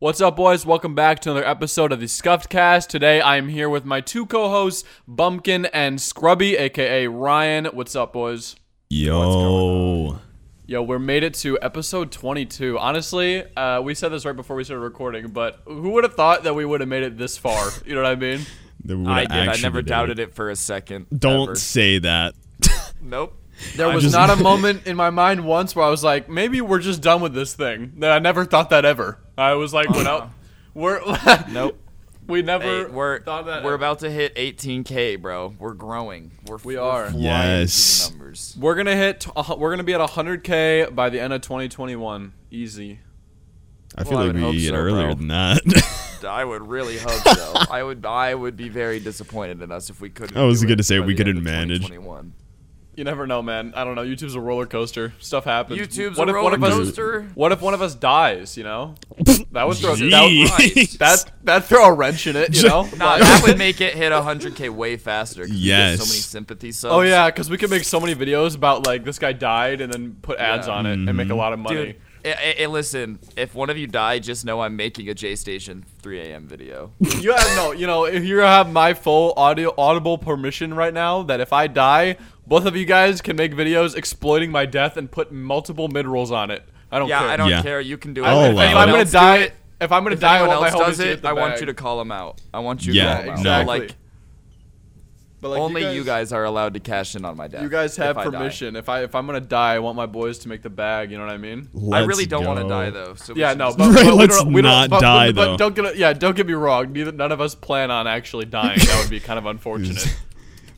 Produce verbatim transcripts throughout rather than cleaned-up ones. What's up, boys? Welcome back to another episode of the Scuffed Cast. Today, I am here with my two co-hosts, Bumpkin and Scrubby, aka Ryan. What's up, boys? Yo. Yo, we made it to episode twenty-two. Honestly, uh, we said this right before we started recording, but who would have thought that we would have made it this far? You know what I mean? I did. I never doubted it. it for a second. Don't ever. say that. Nope. There was not a moment in my mind once where I was like, maybe we're just done with this thing. I never thought that ever. I was like, oh, no. We're nope. We never hey, we're, thought that. We're ever. about to hit eighteen K, bro. We're growing. We're we are. We're yes. The numbers. We're gonna hit. Uh, we're gonna be at one hundred K by the end of twenty twenty-one. Easy. I feel well, like I we get so, earlier bro. than that. I would really hope so. I would. I would be very disappointed in us if we couldn't. I was gonna say we couldn't manage. You never know, man. I don't know. YouTube's a roller coaster. Stuff happens. YouTube's what a if roller one coaster. Of us, what if one of us dies, you know? That would throw that, that that throw a wrench in it, you know? Nah, that would make it hit one hundred K way faster. Yes. So many sympathy subs. Oh, yeah, because we could make so many videos about, like, this guy died and then put ads yeah. on it mm-hmm. and make a lot of money. Dude, I, I, listen, if one of you die, just know I'm making a J Station three a.m. video. You have no, you know, if you have my full audio audible permission right now that if I die, both of you guys can make videos exploiting my death and put multiple mid-rolls on it. I don't yeah, care. Yeah, I don't yeah. care. You can do it. Oh, if, wow. if I'm going to die, it, if I'm going to die, else does it, I bag. want you to call them out. I want you yeah, to call them out. Exactly. Like, but like only you guys, you guys are allowed to cash in on my death. You guys have if permission. I if I if I'm gonna die, I want my boys to make the bag. You know what I mean? Let's I really don't want to die though. So yeah, no. But, right, but let's we don't, not but, die but, though. But don't get yeah. Don't get me wrong. Neither, none of us plan on actually dying. That would be kind of unfortunate.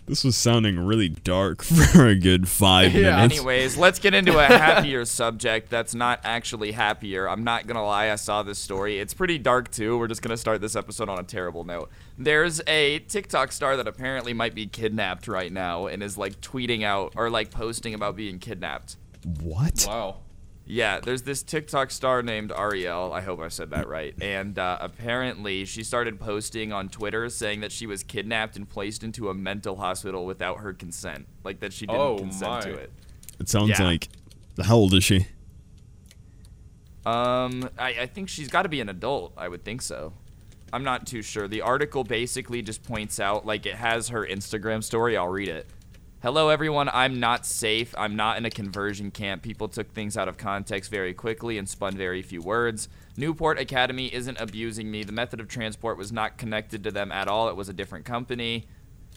This was sounding really dark for a good five yeah. minutes. Anyways, let's get into a happier subject that's not actually happier. I'm not going to lie. I saw this story. It's pretty dark, too. We're just going to start this episode on a terrible note. There's a TikTok star that apparently might be kidnapped right now and is, like, tweeting out or, like, posting about being kidnapped. What? Wow. Yeah, there's this TikTok star named Ariel. I hope I said that right. And uh, apparently she started posting on Twitter saying that she was kidnapped and placed into a mental hospital without her consent. Like that she didn't oh consent my. to it. It sounds yeah. like... How old is she? Um, I, I think she's got to be an adult. I would think so. I'm not too sure. The article basically just points out, like it has her Instagram story. I'll read it. Hello, everyone. I'm not safe. I'm not in a conversion camp. People took things out of context very quickly and spun very few words. Newport Academy isn't abusing me. The method of transport was not connected to them at all. It was a different company.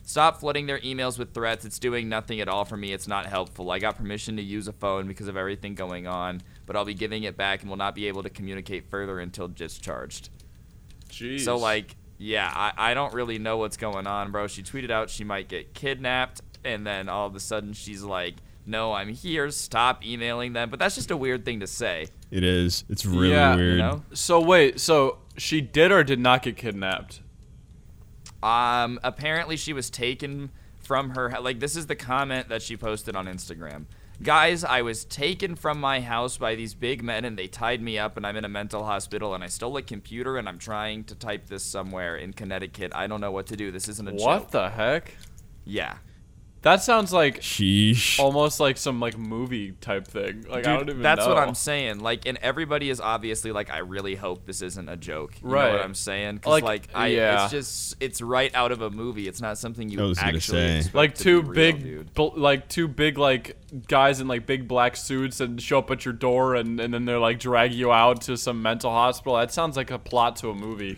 Stop flooding their emails with threats. It's doing nothing at all for me. It's not helpful. I got permission to use a phone because of everything going on, but I'll be giving it back and will not be able to communicate further until discharged. Jeez. So, like, yeah, I, I don't really know what's going on, bro. She tweeted out she might get kidnapped. And then all of a sudden she's like, no, I'm here. Stop emailing them. But that's just a weird thing to say. It is. It's really yeah, weird. You know? So wait, so she did or did not get kidnapped? Um, apparently she was taken from her. Like, this is the comment that she posted on Instagram. Guys, I was taken from my house by these big men and they tied me up and I'm in a mental hospital and I stole a computer and I'm trying to type this somewhere in Connecticut. I don't know what to do. This isn't a what joke. What the heck? Yeah. That sounds like sheesh. Almost like some like movie type thing. Like Dude, I don't even that's know. That's what I'm saying. Like, and everybody is obviously like, I really hope this isn't a joke. You right. know what I'm saying? Because like, like I, yeah. it's just it's right out of a movie. It's not something you actually like two real, big, bl- like two big like guys in like big black suits and show up at your door and and then they're like drag you out to some mental hospital. That sounds like a plot to a movie.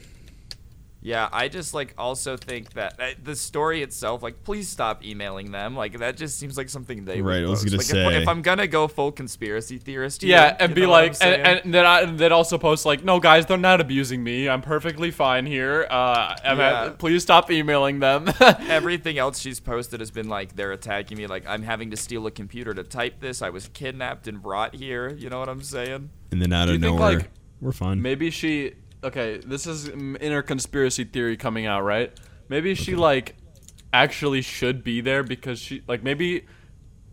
Yeah, I just, like, also think that uh, the story itself, like, please stop emailing them. Like, that just seems like something they would Right, I was going like, to say. If, if I'm going to go full conspiracy theorist here. Yeah, and be like, and, and then I, they'd also post, like, no, guys, they're not abusing me. I'm perfectly fine here. Uh, yeah. at, please stop emailing them. Everything else she's posted has been, like, they're attacking me. Like, I'm having to steal a computer to type this. I was kidnapped and brought here. You know what I'm saying? And then out of nowhere, think, like, we're fine. Maybe she... Okay, this is inner conspiracy theory coming out, right? Maybe she, okay. like, actually should be there because she, like, maybe,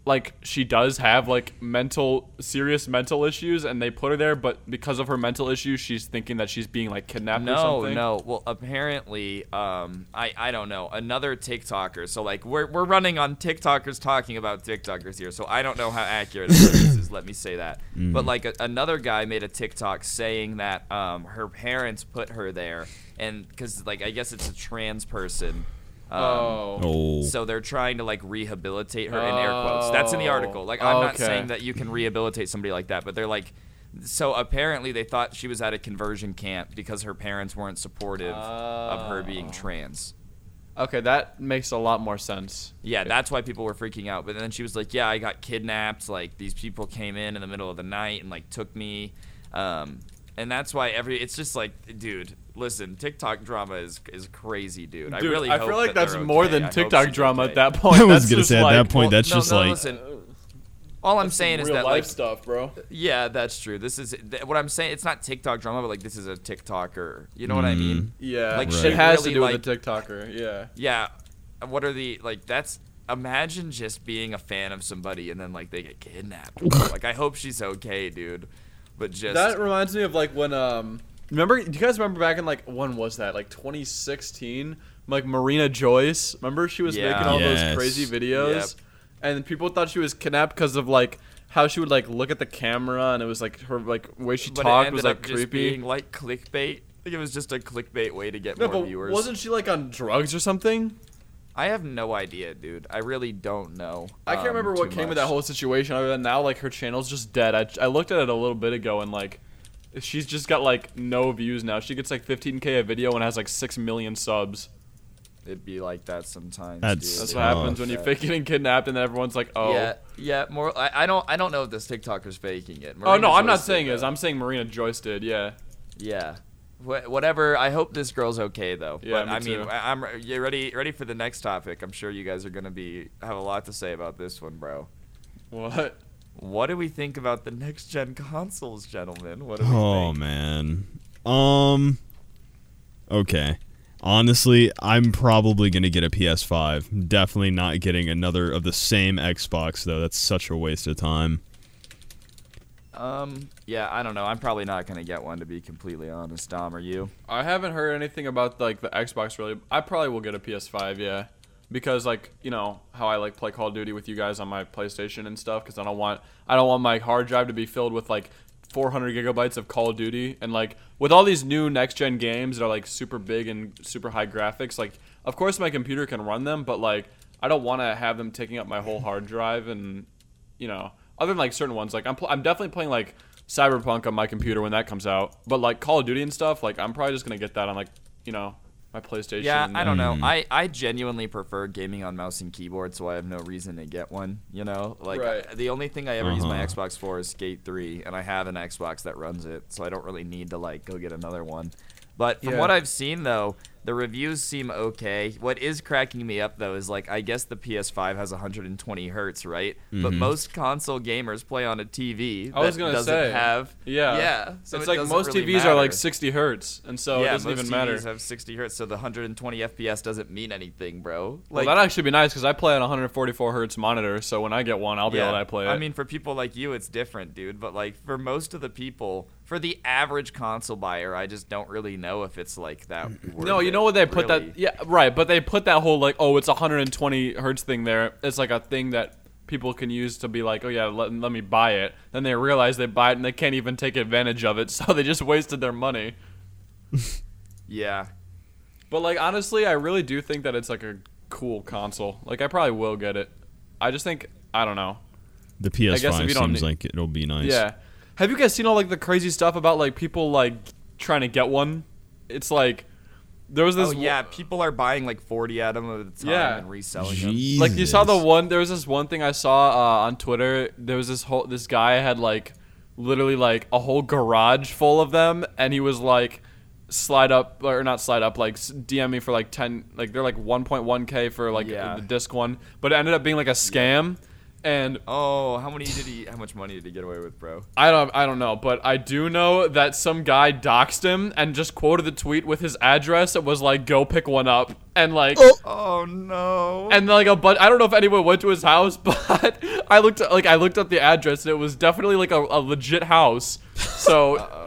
like, she does have, like, mental, serious mental issues and they put her there, but because of her mental issues, she's thinking that she's being, like, kidnapped no, or something? No, no. Well, apparently, um, I, I don't know, another TikToker. So, like, we're, we're running on TikTokers talking about TikTokers here, so I don't know how accurate this is. let me say that. Mm. But like a, another guy made a TikTok saying that um, her parents put her there, and because like I guess it's a trans person. Um, oh. So they're trying to like rehabilitate her in air quotes. That's in the article. Like I'm okay. not saying that you can rehabilitate somebody like that, but they're like. So apparently they thought she was at a conversion camp because her parents weren't supportive oh. of her being trans. Okay, that makes a lot more sense. Yeah, that's why people were freaking out. But then she was like, yeah, I got kidnapped. Like, these people came in in the middle of the night and, like, took me. Um, and that's why every – it's just like, dude, listen, TikTok drama is is crazy, dude. dude I really I hope feel like that that's okay. more than I TikTok drama okay. at that point. I was going to say at like, that point, well, that's no, just no, like – listen. All I'm that's saying is that, like, stuff, bro. Yeah, that's true. This is th- what I'm saying. It's not TikTok drama, but like this is a TikToker. You know mm. what I mean? Yeah, like right. it has really, to do like, with a TikToker. Yeah. Yeah. What are the like? That's imagine just being a fan of somebody and then like they get kidnapped. Like I hope she's okay, dude. But just that reminds me of like when um remember do you guys remember back in like when was that like twenty sixteen like Marina Joyce remember she was yeah. making all yes. those crazy videos. Yep. And people thought she was kidnapped because of like how she would like look at the camera, and it was like her like way she but talked it was like up creepy. Just being, like clickbait. I think it was just a clickbait way to get no, more but viewers. Wasn't she like on drugs or something? I have no idea, dude. I really don't know. I can't um, remember what came much. With that whole situation. Other than now, like her channel's just dead. I I looked at it a little bit ago, and like she's just got like no views now. She gets like fifteen K a video and has like six million subs. It'd be like that sometimes. That's, that's what happens when you fake getting kidnapped, and then everyone's like, "Oh, yeah, yeah." More, I, I don't, I don't know if this TikToker's faking it. Marina oh no, Joyce I'm not saying it. I'm saying Marina Joyce did. Yeah, yeah, Wh- whatever. I hope this girl's okay though. Yeah, but, me I mean, too. I'm you ready, ready for the next topic. I'm sure you guys are gonna be have a lot to say about this one, bro. What? What do we think about the next gen consoles, gentlemen? What do we oh, think? Oh man. Um. Okay. Honestly, I'm probably going to get a P S five. Definitely not getting another of the same Xbox, though. That's such a waste of time. Um, yeah, I don't know. I'm probably not going to get one, to be completely honest. Dom, are you? I haven't heard anything about, like, the Xbox, really. I probably will get a P S five, yeah. Because, like, you know, how I, like, play Call of Duty with you guys on my PlayStation and stuff. Because I don't want, I don't want my hard drive to be filled with, like, four hundred gigabytes of Call of Duty, and like with all these new next gen games that are like super big and super high graphics, like of course my computer can run them, but like I don't want to have them taking up my whole hard drive. And you know, other than like certain ones, like I'm pl- I'm definitely playing like Cyberpunk on my computer when that comes out, but like Call of Duty and stuff, like I'm probably just gonna get that on like, you know, my PlayStation. Yeah, I don't know. Mm. I, I genuinely prefer gaming on mouse and keyboard, so I have no reason to get one, you know? Like, right. I, the only thing I ever uh-huh. use my Xbox for is Skate three, and I have an Xbox that runs it, so I don't really need to, like, go get another one. But from yeah. what I've seen, though, the reviews seem okay. What is cracking me up, though, is, like, I guess the P S five has one hundred twenty hertz, right? Mm-hmm. But most console gamers play on a T V I that was gonna doesn't say, have... Yeah. yeah so it's it like most really T Vs matter. Are, like, sixty hertz, and so yeah, it doesn't even matter. Yeah, most T Vs have sixty hertz, so the one hundred twenty F P S doesn't mean anything, bro. Like, well, that'd actually be nice, because I play on a one hundred forty-four hertz monitor, so when I get one, I'll be yeah, able to play it. I mean, for people like you, it's different, dude, but, like, for most of the people... For the average console buyer, I just don't really know if it's like that. No, you know what they put really. that? Yeah, right. But they put that whole like, oh, it's one hundred twenty hertz thing there. It's like a thing that people can use to be like, oh yeah, let, let me buy it. Then they realize they buy it and they can't even take advantage of it, so they just wasted their money. Yeah. But like honestly, I really do think that it's like a cool console. Like I probably will get it. I just think I don't know. The P S five seems need- like it'll be nice. Yeah. Have you guys seen all like the crazy stuff about like people like trying to get one? It's like there was this. Oh, yeah, w- people are buying like forty at them at the time yeah. and reselling Jesus. them. Like you saw the one. There was this one thing I saw uh, on Twitter. There was this whole this guy had like literally like a whole garage full of them, and he was like slide up or not slide up like D M me for like ten like they're like one point one K for like yeah. the disc one, but it ended up being like a scam. Yeah. And oh, how many did he? How much money did he get away with, bro? I don't, I don't know, but I do know that some guy doxed him and just quoted the tweet with his address. It was like, "Go pick one up," and like, oh, oh no, and like a but. I don't know if anyone went to his house, but I looked like I looked up the address and it was definitely like a, a legit house. So. Uh-oh.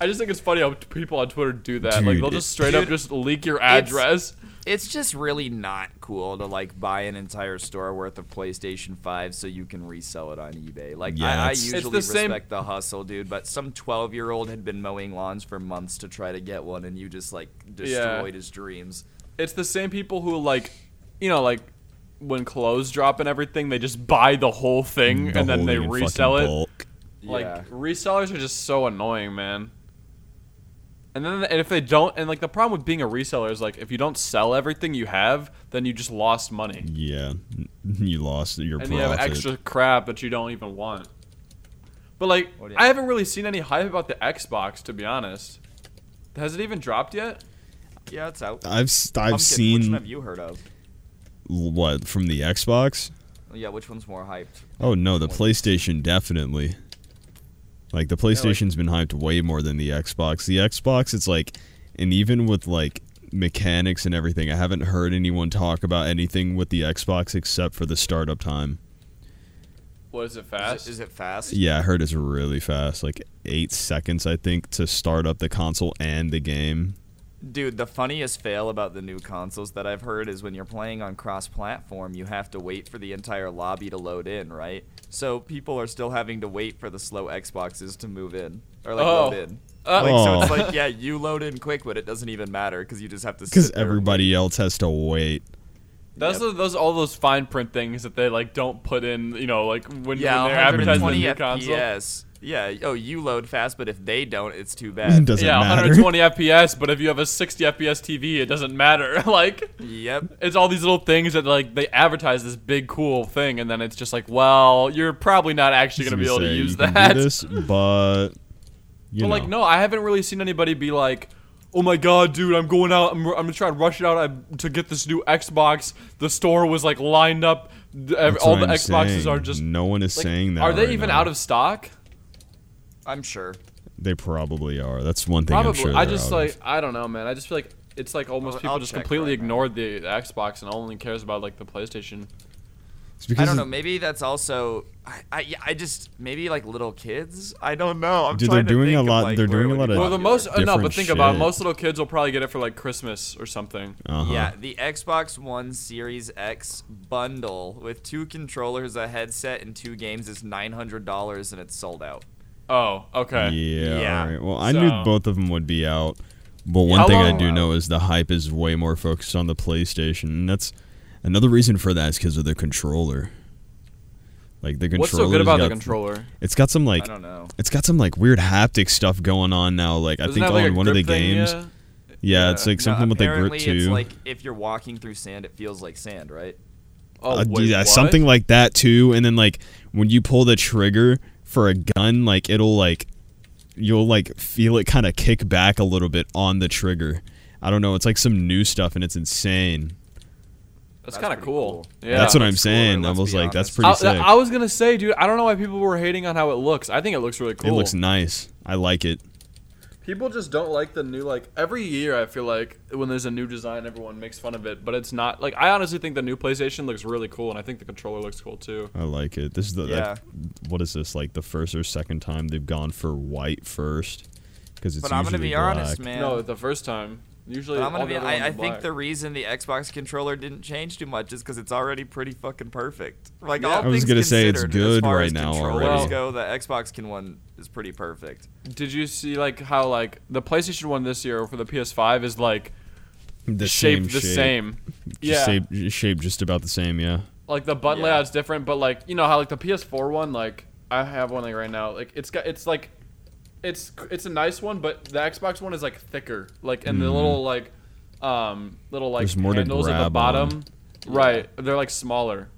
I just think it's funny how people on Twitter do that. Dude, like they'll just straight dude, up just leak your address. it's just really not cool to like buy an entire store worth of PlayStation five so you can resell it on eBay. Like yeah, I, I usually the respect the hustle, dude, but some twelve-year-old had been mowing lawns for months to try to get one, and you just like destroyed yeah. his dreams. It's the same people who like, you know, like when clothes drop and everything, they just buy the whole thing the and then they resell it. Bulk. Like yeah. resellers are just so annoying, man. And then and if they don't, and like the problem with being a reseller is like if you don't sell everything you have, then you just lost money. Yeah, you lost your and profit. And you have extra crap that you don't even want. But like, I haven't really seen any hype about the Xbox, to be honest. Has it even dropped yet? Yeah, it's out. I've I've Pumpkin, seen. Which one have you heard of? What, from the Xbox? Yeah, which one's more hyped? Oh no, the PlayStation definitely. Like, the PlayStation's been hyped way more than the Xbox. The Xbox, it's like, and even with, like, mechanics and everything, I haven't heard anyone talk about anything with the Xbox except for the startup time. What, is it fast? Is it, is it fast? Yeah, I heard it's really fast. Like, eight seconds, I think, to start up the console and the game. Dude, the funniest fail about the new consoles that I've heard is when you're playing on cross-platform, you have to wait for the entire lobby to load in, right? So people are still having to wait for the slow Xboxes to move in. Or, like, oh. load in. Uh, like, oh. So it's like, yeah, you load in quick, but it doesn't even matter because you just have to sit there. Because everybody else has to wait. Those yep. are those all those fine print things that they, like, don't put in, you know, like, when, yeah, when they're advertising the new console. F P S. Yeah, oh, you load fast, but if they don't, it's too bad. It doesn't yeah, matter. one hundred twenty F P S, but if you have a sixty F P S T V, it doesn't matter. Like, yep. It's all these little things that, like, they advertise this big, cool thing, and then it's just like, well, you're probably not actually going to be able to use that. Can do this, but, you but know. Like, no, I haven't really seen anybody be like, oh my god, dude, I'm going out, I'm, I'm going to try and rush it out I'm, to get this new Xbox. The store was, like, lined up. That's all the I'm Xboxes saying. Are just... No one is like, saying that Are they right even now. Out of stock? I'm sure. They probably are. That's one thing probably. I'm sure I just, like, of. I don't know, man. I just feel like it's, like, almost I'll, people I'll just completely right ignored now. The Xbox and only cares about, like, the PlayStation. I don't know. Maybe that's also... I, I, I just... Maybe, like, little kids? I don't know. I'm dude, trying they're to doing think a lot, of, like, They're doing a lot of Well, the most... Uh, no, but think shit. about it. Most little kids will probably get it for, like, Christmas or something. Uh-huh. Yeah, the Xbox One Series X bundle with two controllers, a headset, and two games is nine hundred dollars, and it's sold out. Oh, okay. Yeah. yeah. All right. Well, I so. knew both of them would be out, but one How thing I do out? know is the hype is way more focused on the PlayStation, and that's another reason for that is because of the controller. Like the controller. What's so good about the controller? It's got some like I don't know. It's got some like weird haptic stuff going on now. Like Doesn't I think on like one of the thing, games. Yeah? Yeah, yeah, it's like something no, with the grip too. It's like if you're walking through sand, it feels like sand, right? Oh, uh, wait, yeah, what? Something like that too. And then like when you pull the trigger. For a gun, like it'll like you'll like feel it kind of kick back a little bit on the trigger. I don't know, it's like some new stuff and it's insane. That's, that's kind of cool. cool. Yeah, that's what that's I'm saying. I was like, honest. that's pretty. I, sick. I was gonna say, dude, I don't know why people were hating on how it looks. I think it looks really cool. It looks nice. I like it. People just don't like the new like every year. I feel like when there's a new design, everyone makes fun of it, but it's not like I honestly think the new PlayStation looks really cool, and I think the controller looks cool too. I like it. This is the yeah. like, what is this like the first or second time they've gone for white first? Because it's but usually I'm gonna be black. honest, man. No, the first time usually. But I'm gonna all be. The I, I think the reason the Xbox controller didn't change too much is because it's already pretty fucking perfect. Like yeah. all I things was gonna say it's good as far right as now. Controllers well, go, the Xbox can one. is pretty perfect. Did you see like how like the PlayStation one this year for the P S five is like the shaped same the shape. same. Yeah. Shape, shape just about the same, yeah. Like the button yeah. layout's different, but like you know how like the P S four one, like I have one like right now, like it's got it's like it's it's a nice one, but the Xbox one is like thicker. Like and mm. the little like um little like more handles at the bottom. On. Right. They're like smaller.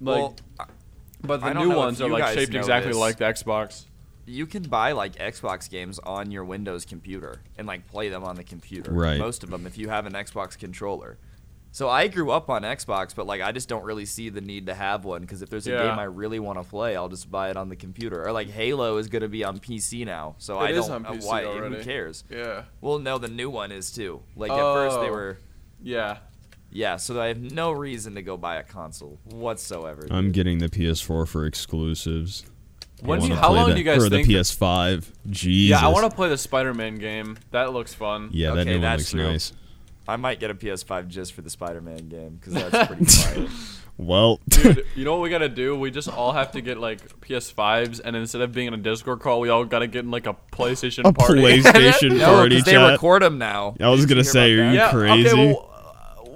Like well, but the new ones are like shaped exactly like the Xbox. You can buy like Xbox games on your Windows computer and like play them on the computer. Right. Most of them, if you have an Xbox controller. So I grew up on Xbox, but like I just don't really see the need to have one because if there's a yeah. game I really want to play, I'll just buy it on the computer. Or like Halo is gonna be on P C now, so it I don't know why. Already. Who cares? Yeah. Well, no, the new one is too. Like oh. at first they were. Yeah. Yeah, so I have no reason to go buy a console whatsoever. Dude. I'm getting the P S four for exclusives. When you, how long that, do you guys think? For the P S five. Jesus. Yeah, I want to play the Spider-Man game. That looks fun. Yeah, okay, that new one looks true. nice. I might get a P S five just for the Spider-Man game because that's pretty fire. Well, dude, you know what we gotta do? We just all have to get like P S fives, and instead of being in a Discord call, we all gotta get in like a PlayStation a party. PlayStation no, party chat. They record them now. I was gonna say, are you yeah, crazy? Okay, well,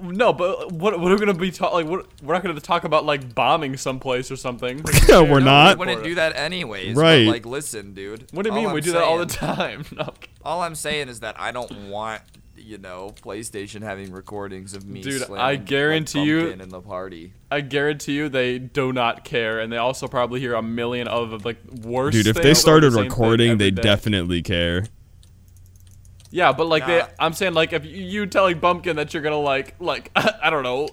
no, but what what are we gonna be talk like? What, we're not gonna talk about like bombing someplace or something. Yeah, we're no, not. We wouldn't do that anyways. Right? But, like, listen, dude. What do you all mean? I'm we do saying, that all the time. No. All I'm saying is that I don't want, you know, PlayStation having recordings of me. Dude, slamming, I guarantee like, you. In the party. I guarantee you, they do not care, and they also probably hear a million of like worse. Dude, if they started recording, they day. definitely care. Yeah, but like nah. they, I'm saying like if you telling Bumpkin that you're gonna like like I don't know,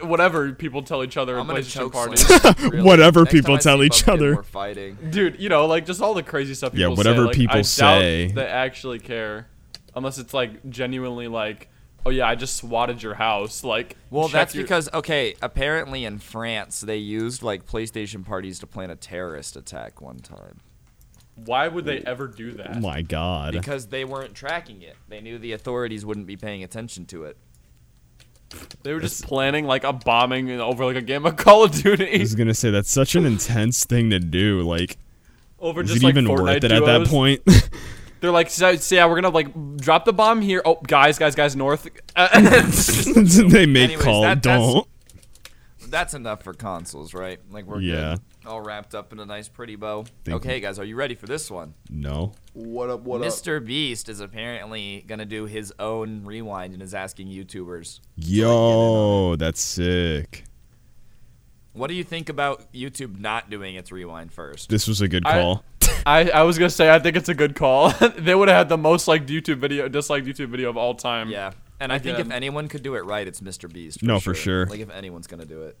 whatever people tell each other in PlayStation parties. Whatever Next people tell each Bumpkin, other. We're fighting. Dude, you know, like just all the crazy stuff. People yeah, whatever say. Like, people I say. Doubt they actually care, unless it's like genuinely like, oh yeah, I just swatted your house. Like, well, that's your- because okay, apparently in France they used like PlayStation parties to plan a terrorist attack one time. Why would they ever do that? Oh my god. Because they weren't tracking it. They knew the authorities wouldn't be paying attention to it. They were just that's, planning like a bombing over like a game of Call of Duty. I was gonna say that's such an intense thing to do. Like, over is just, it like, even Fortnite worth it duos? At that point? They're like, so, so yeah, we're gonna like drop the bomb here. Oh, guys, guys, guys, north. They make anyways, call. That, don't. That's, that's enough for consoles, right? Like we're yeah. good. All wrapped up in a nice pretty bow. Thank okay, you. Guys, are you ready for this one? No. What up, what Mister up? Mister Beast is apparently going to do his own rewind and is asking YouTubers. Yo, that's sick. What do you think about YouTube not doing its rewind first? This was a good call. I, I, I was going to say, I think it's a good call. They would have had the most liked YouTube video, disliked YouTube video of all time. Yeah, and I again. think if anyone could do it right, it's Mister Beast. For no, sure. for sure. Like, if anyone's going to do it.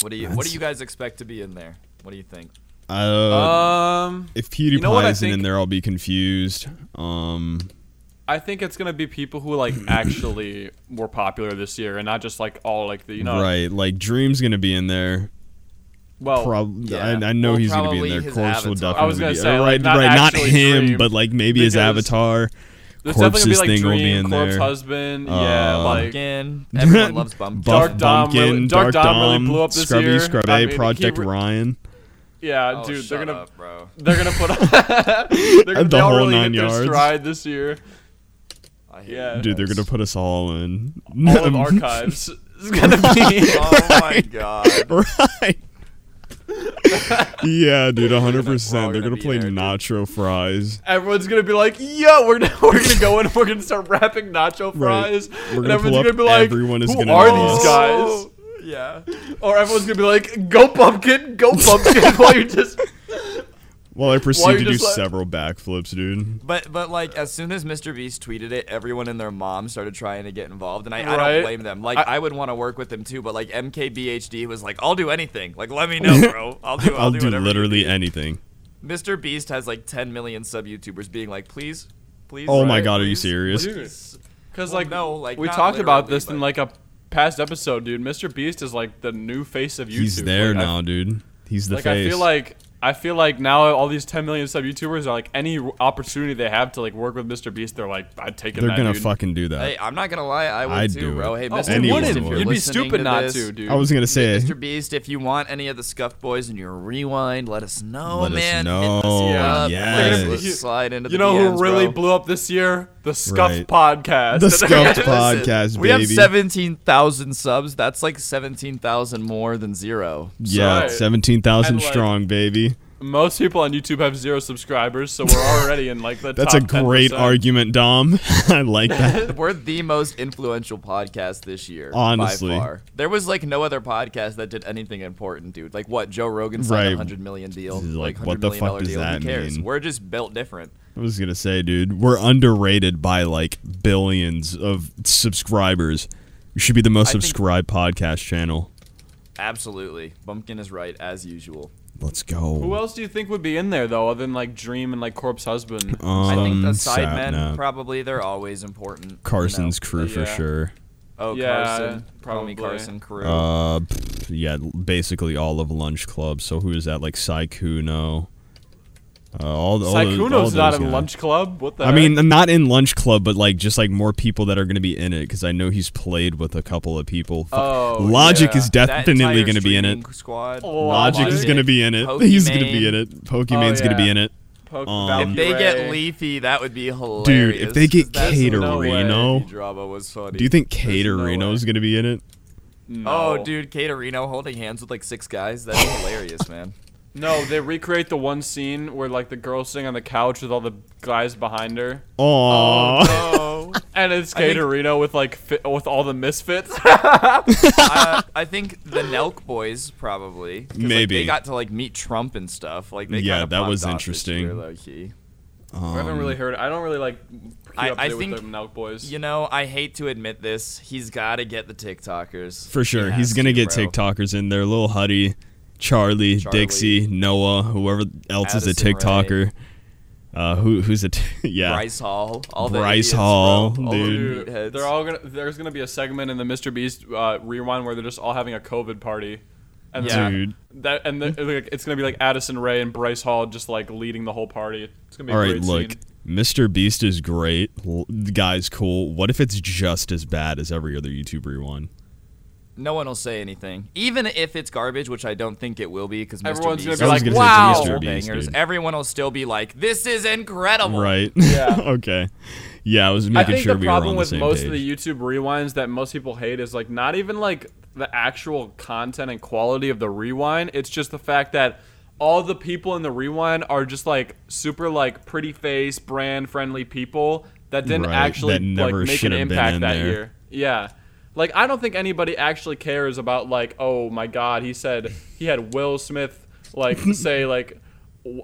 What do you What do you guys expect to be in there? What do you think? Uh, um, if PewDiePie you know isn't in there, I'll be confused. Um, I think it's gonna be people who like actually were popular this year, and not just like all like the you know right. Like Dream's gonna be in there. Well, Prob- yeah. I, I know well, he's gonna be in there. Corpse will definitely I was gonna be say, right. Like, not right, not him, Dream, but like maybe his avatar. There's Corpse's definitely going to be like Dream, Corpse there. Husband, uh, yeah, like... Bumpkin. Everyone loves Bumpkin. Dark Dom, Bumpkin, really, Dark Dom, Dom really blew up this Scrubby, year. Scrubby, Scrubby, I mean, Project re- Ryan. Yeah, oh, dude, they're going to... They're going to put... they're gonna, the they whole really nine yards. Their stride this year. I hate yeah. Dude, they're going to put us all in... All of Archives is going to be... Oh, my God. Right. yeah, dude, one hundred percent. They're going to play there, nacho fries. Everyone's going to be like, yo, we're, we're going to go in and we're going to start rapping nacho fries. Right. We're gonna and everyone's going to be like, everyone is who gonna are know these guys? Yeah. Or everyone's going to be like, go Bumpkin, go Bumpkin while you're just... Well, I proceed to do like, several backflips, dude. But but like as soon as Mister Beast tweeted it, everyone and their mom started trying to get involved, and I, right? I don't blame them. Like I, I would want to work with them too, but like M K B H D was like, I'll do anything. Like let me know, bro. I'll do. I'll, I'll do, do literally anything. Mister Beast has like ten million sub YouTubers being like, please, please. Oh right, my God, please, are you serious? Because well, like no, like we talked about this but... in like a past episode, dude. Mister Beast is like the new face of YouTube. He's there like, now, I, dude. He's the like, face. Like I feel like. I feel like now all these ten million sub YouTubers are like any opportunity they have to like work with Mister Beast, they're like, I'd take it. They're that, gonna dude. fucking do that. Hey, I'm not gonna lie, I would I'd too, do bro. Hey, Mister Beast, oh, if you're you'd be stupid to not this, to, dude. I was gonna say, Mister Beast, if you want any of the Scuffed Boys in your rewind, let us know, let man. Let us know. Yeah, yes. Let's you, slide into you the know D Ms, who really bro. blew up this year? The Scuffed right. Podcast. The Scuffed Podcast, we baby. We have seventeen thousand subs. That's like seventeen thousand more than zero. Yeah, right. seventeen thousand strong, like, baby. Most people on YouTube have zero subscribers, so we're already in like the That's top That's a great ten percent. Argument, Dom. I like that. We're the most influential podcast this year. Honestly. By far. There was like no other podcast that did anything important, dude. Like what? Joe Rogan signed right. a one hundred million deal. Like, like what the fuck does deal. that Who cares? mean? We're just built different. I was going to say, dude, we're underrated by like billions of subscribers. We should be the most I subscribed think- podcast channel. Absolutely. Bumpkin is right, as usual. Let's go. Who else do you think would be in there, though, other than, like, Dream and, like, Corpse Husband? Um, I think the Sidemen, probably. They're always important. Carson's you know? crew, for yeah. sure. Oh, yeah, Carson. Probably Carson crew. Uh, yeah, basically all of Lunch Club. So who is that? Like, Saikuno. Uh, all, all Saikuno's not in guys. Lunch Club. What the? I heck? mean, not in Lunch Club, but like just like more people that are going to be in it because I know he's played with a couple of people. Oh, Logic yeah. is definitely going to be in it. Squad. Oh, Logic, Logic is going to be in it. Pokimane. He's going to be in it. Pokimane's oh, yeah. going to be in it. Um, if they get Leafy, that would be hilarious. Dude, if they get Katerina, no drama was funny. Do you think Katerina's no going to be in it? No. Oh, dude, Katerina holding hands with like six guys. That's hilarious, man. No, they recreate the one scene where like the girl's sitting on the couch with all the guys behind her. Aww. Oh, no. And it's Katerina with like fi with all the misfits. uh, I think the Nelk Boys probably. Maybe like, they got to like meet Trump and stuff. Like they yeah, that was interesting. Year, like, he. Um, I haven't really heard. I don't really like. I, up I think with the Nelk Boys. You know, I hate to admit this. He's got to get the TikTokers. For sure, he he's gonna to, get bro. TikTokers in there. Lil Huddy. Charlie, Charlie, Dixie, Noah, whoever else Addison is a TikToker. Rae. Uh, who who's a t yeah? Bryce Hall, all Bryce the idiots, Hall, bro. dude. All the they're all gonna. There's gonna be a segment in the Mister Beast uh, rewind where they're just all having a COVID party, and yeah. dude, that and the, it's gonna be like Addison Rae and Bryce Hall just like leading the whole party. It's gonna be all a right. Great look, scene. Mister Beast is great. The guy's cool. What if it's just as bad as every other YouTube rewind? No one will say anything, even if it's garbage, which I don't think it will be, because everyone's Mister Beast gonna be like, "Wow, Mister Beast, bangers!" Dude. Everyone will still be like, "This is incredible!" Right? Yeah. Okay. Yeah, I was making sure we were on the same page. I think the problem with most of the YouTube rewinds that most people hate is like not even like the actual content and quality of the rewind. It's just the fact that all the people in the rewind are just like super like pretty face brand friendly people that didn't right. actually that never like make an impact that there. year. Yeah. Like, I don't think anybody actually cares about, like, oh, my God, he said he had Will Smith, like, say, like,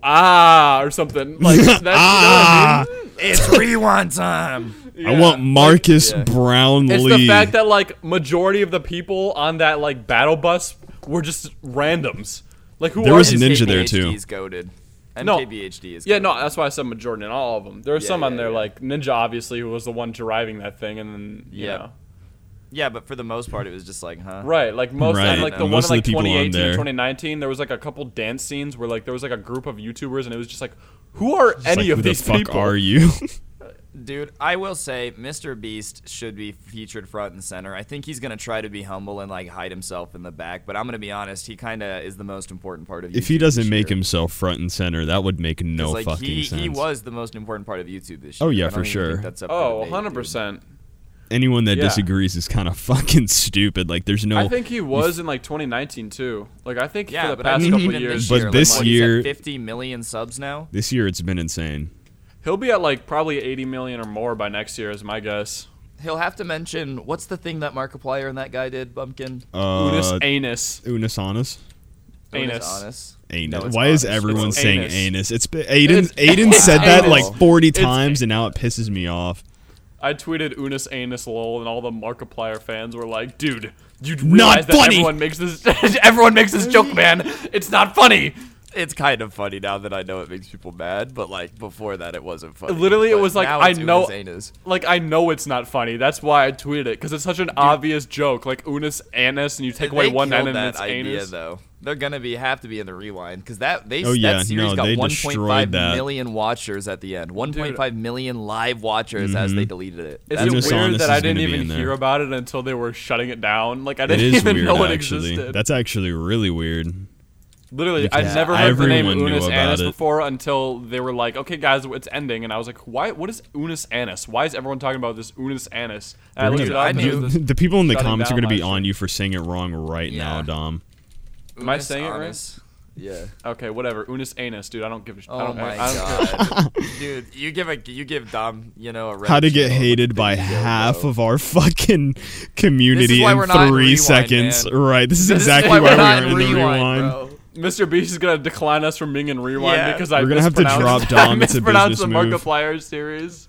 ah, or something. Like, that's, ah, you know what I mean? It's rewind time. Yeah. I want Marcus like, yeah. Brownlee. It's the fact that, like, majority of the people on that, like, battle bus were just randoms. Like, who There was Ninja there, too. He's goated. M K B H D is yeah, no, that's why I said majority in all of them. There was yeah, some yeah, on there, yeah. like, Ninja, obviously, who was the one driving that thing, and then, you yeah. know. Yeah, but for the most part, it was just like, huh? Right, like most, right. And like the most one in like twenty eighteen, twenty nineteen, there was like a couple dance scenes where like there was like a group of YouTubers, and it was just like, who are just any like, of who these the fuck people? Are you? Dude, I will say, Mister Beast should be featured front and center. I think he's gonna try to be humble and like hide himself in the back. But I'm gonna be honest, he kind of is the most important part of YouTube. If he doesn't this make year. himself front and center, that would make no like, fucking he, sense. He was the most important part of YouTube this year. Oh yeah, I don't for even sure. Think that's up oh, one hundred percent. Anyone that yeah. disagrees is kind of fucking stupid. Like, there's no. I think he was in like twenty nineteen too. Like, I think yeah, for the past I mean, couple years. But this year, fifty million subs now. This year, it's been insane. He'll be at like probably eighty million or more by next year, is my guess. He'll have to mention what's the thing that Markiplier and that guy did, Bumpkin. Uh, Unus Annus. Unus Annus. Anus. Anus. Anus. No, Why honest. is everyone it's saying anus? anus? It's Aiden. It's, Aiden it's said anus. that like forty it's times, anus. and now it pisses me off. I tweeted Unus Annus lol, and all the Markiplier fans were like, "Dude, you realize that everyone makes this everyone makes this joke, man. It's not funny." It's kind of funny now that I know it makes people mad, but like before that, it wasn't funny. Literally, but it was like I know, like I know it's not funny. That's why I tweeted it because it's such an Dude. obvious joke, like Unus Annus, and you take they away one end and it's idea, anus. Though. They're gonna be have to be in the rewind because that they oh, yeah. that series no, got one point five million watchers at the end, one point five million live watchers mm-hmm. as they deleted it. Is That's it weird, weird that I didn't even hear about it until they were shutting it down? Like I didn't even weird, know it actually. existed. That's actually really weird. Literally, I'd never heard the name Unus Annus before until they were like, "Okay, guys, it's ending," and I was like, "Why? What is Unus Annus? Why is everyone talking about this Unus Annus?" And I looked it up. The people in the comments are gonna be on you for saying it wrong right now, Dom. Am I saying honest. it right? Yeah. Okay, whatever. Unus Annus, dude. I don't give a shit. Oh I don't, my I don't, god, dude. You give a you give Dom, you know, a how to get hated by half go, of our fucking community in three seconds, man. Right? This is this exactly is why, why we aren't in the rewind. Mister Beast is gonna decline us from being in rewind yeah. because I we're gonna have to drop Dom. It's a business the Markiplier series.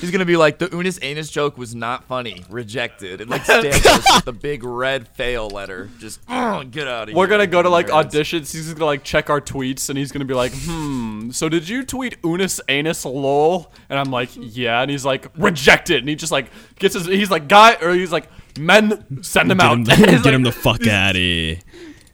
He's gonna be like, the Unus Annus joke was not funny. Rejected. It like stamps with the big red fail letter. Just oh, get out of here. We're gonna go to like auditions. He's gonna like check our tweets, and he's gonna be like, hmm. So did you tweet Unus Annus lol? And I'm like, yeah. And he's like, rejected. And he just like gets his. He's like, guy, or he's like, men, send him get out. Him the, get like, him the fuck out of here.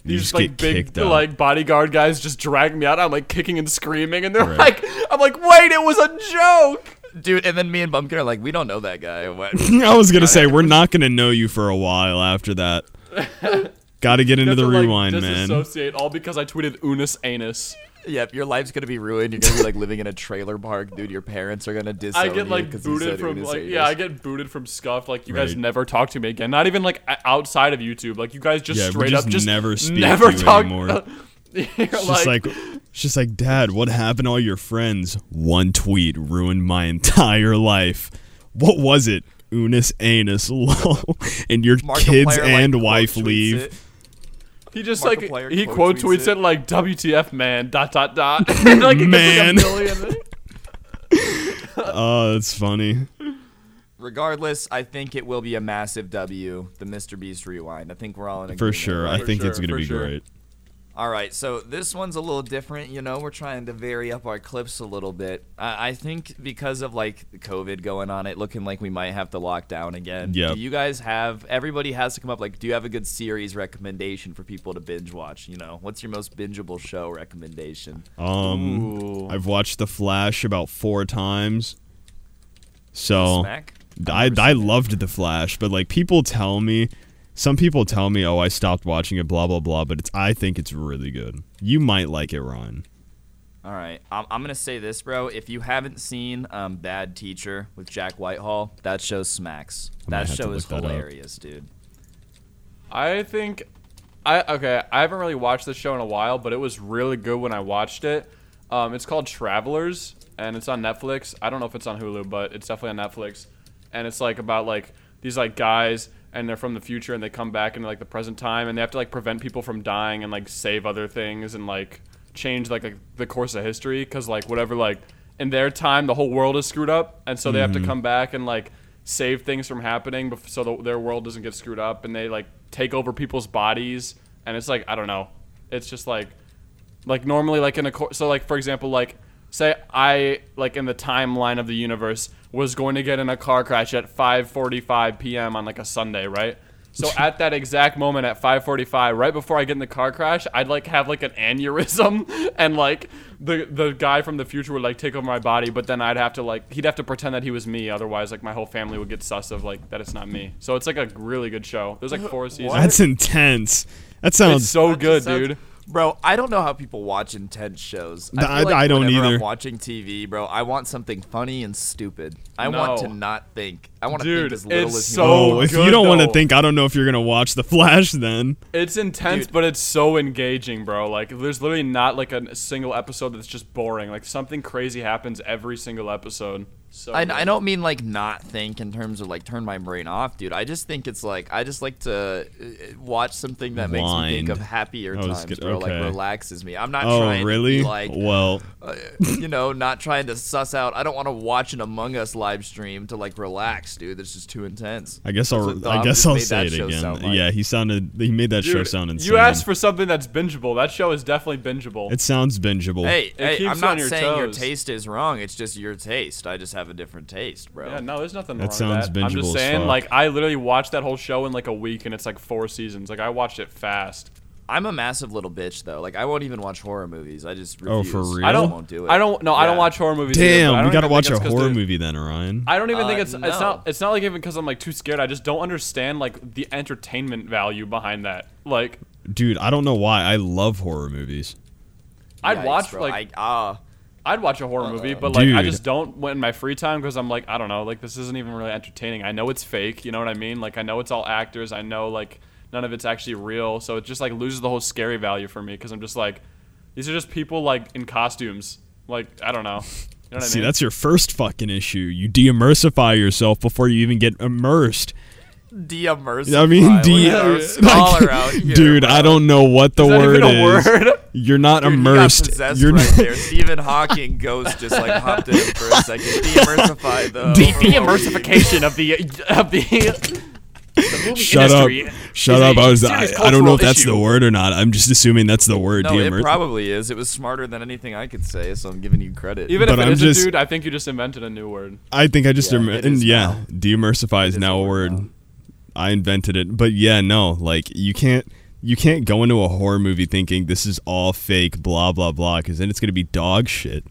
These just like big like bodyguard guys just drag me out. I'm like kicking and screaming, and they're right. like, I'm like, wait, it was a joke. Dude, and then me and Bumpkin are like, we don't know that guy. I was going to say, we're not going to know you for a while after that. Got to get into the rewind, like, man. Disassociate, all because I tweeted Unus Annus. Yep, your life's going to be ruined. You're going to be like living in a trailer park, dude. Your parents are going to disown you. I get like booted from Unus like Anus. Yeah, I get booted from Scuffed. Like you right. guys never talk to me again. Not even like outside of YouTube. Like you guys just yeah, straight just up just never speak never to you talk anymore. Uh, it's just like, like it's just like, Dad, what happened to all your friends? One tweet ruined my entire life. What was it? Unus Annus, lol. And your Markiplier kids and like, wife leave. It. He just Markiplier like he quote tweets, tweets it. it like W T F man dot dot dot. And, like, man. Oh, like uh, that's funny. Regardless, I think it will be a massive W. The Mister Beast rewind. I think we're all in agreement. For sure. Right? I think sure, it's gonna be sure. great. All right, so this one's a little different. You know, we're trying to vary up our clips a little bit. I, I think because of, like, COVID going on, it looking like we might have to lock down again. Yep. Do you guys have – everybody has to come up, like, do you have a good series recommendation for people to binge watch? You know, what's your most bingeable show recommendation? Um, Ooh. I've watched The Flash about four times. So I, I loved The Flash, but, like, people tell me – some people tell me, oh, I stopped watching it, blah, blah, blah, but it's, I think it's really good. You might like it, Ron. All right. I'm, I'm going to say this, bro. If you haven't seen um, Bad Teacher with Jack Whitehall, that show smacks. That show is hilarious, dude. I think I okay, I haven't really watched this show in a while, but it was really good when I watched it. Um, it's called Travelers, and it's on Netflix. I don't know if it's on Hulu, but it's definitely on Netflix. And it's like about like these like guys – and they're from the future, and they come back into, like, the present time, and they have to, like, prevent people from dying and, like, save other things and, like, change, like, like the course of history because, like, whatever, like, in their time, the whole world is screwed up, and so mm-hmm. they have to come back and, like, save things from happening bef- so the, their world doesn't get screwed up, and they, like, take over people's bodies, and it's, like, I don't know. It's just, like, like, normally, like, in a course, so, like, for example, like, say I, like, in the timeline of the universe was going to get in a car crash at five forty-five p.m. on, like, a Sunday, right? So at that exact moment at five forty-five, right before I get in the car crash, I'd, like, have, like, an aneurysm, and, like, the the guy from the future would, like, take over my body, but then I'd have to, like, he'd have to pretend that he was me. Otherwise, like, my whole family would get sus of, like, that it's not me. So it's, like, a really good show. There's, like, four seasons. That's intense. That sounds it's so good, sounds- dude. Bro, I don't know how people watch intense shows. I, I, like I don't either. I'm watching T V, bro. I want something funny and stupid. I no. want to not think. I want Dude, to think as little it's as so possible. If you don't want to think, I don't know if you're going to watch The Flash then. It's intense, Dude. but it's so engaging, bro. Like, there's literally not like a single episode that's just boring. Like, something crazy happens every single episode. So I, I don't mean, like, not think in terms of, like, turn my brain off, dude. I just think it's, like, I just like to watch something that Blind. makes me think of happier times, good. bro. Okay. Like, relaxes me. I'm not oh, trying really? to be, like, well. uh, you know, not trying to suss out. I don't want to watch an Among Us live stream to, like, relax, dude. That's just too intense. I guess I'll, I guess I'll say it again. Like. Yeah, he sounded, he made that dude, show sound insane. You asked for something that's bingeable. That show is definitely bingeable. It sounds bingeable. Hey, it hey I'm not your saying toes. your taste is wrong. It's just your taste. I just have a different taste, bro. Yeah, no, there's nothing that wrong sounds with that. I'm just saying, fuck. like, I literally watched that whole show in, like, a week, and it's, like, four seasons. Like, I watched it fast. I'm a massive little bitch, though. Like, I won't even watch horror movies. I just refuse. Oh, for real? I don't, won't do it. I don't, no, yeah. I don't watch horror movies. Damn, either, we gotta watch a horror movie then, Orion. I don't even uh, think it's, no. it's not, it's not, like, even because I'm, like, too scared. I just don't understand, like, the entertainment value behind that. Like. Dude, I don't know why. I love horror movies. Yeah, I'd watch, bro. like, ah. Uh, I'd watch a horror movie, but, like, Dude. I just don't in my free time because I'm like, I don't know, like, this isn't even really entertaining. I know it's fake, you know what I mean? Like, I know it's all actors. I know, like, none of it's actually real. So it just, like, loses the whole scary value for me because I'm just like, these are just people, like, in costumes. Like, I don't know. You know what See, I mean? That's your first fucking issue. You de-immersify yourself before you even get immersed. De-immersify. I mean, de- like, out here, dude, bro. I don't know what the is word is. Word? You're not dude, immersed. You got You're right not there. Stephen Hawking ghost just like hopped in for a second. De-immersify though. De- de-immersification of the of the. The movie Shut industry. up! Shut up! I was I, I don't know if that's issue. the word or not. I'm just assuming that's the word. No, de-immersive. It probably is. It was smarter than anything I could say, so I'm giving you credit. Even but if it I'm is just, a dude, I think you just invented a new word. I think I just yeah, Im- and yeah de-immersify is now a word. Now. I invented it, but yeah, no, like you can't. you can't go into a horror movie thinking this is all fake, blah, blah, blah, because then it's going to be dog shit.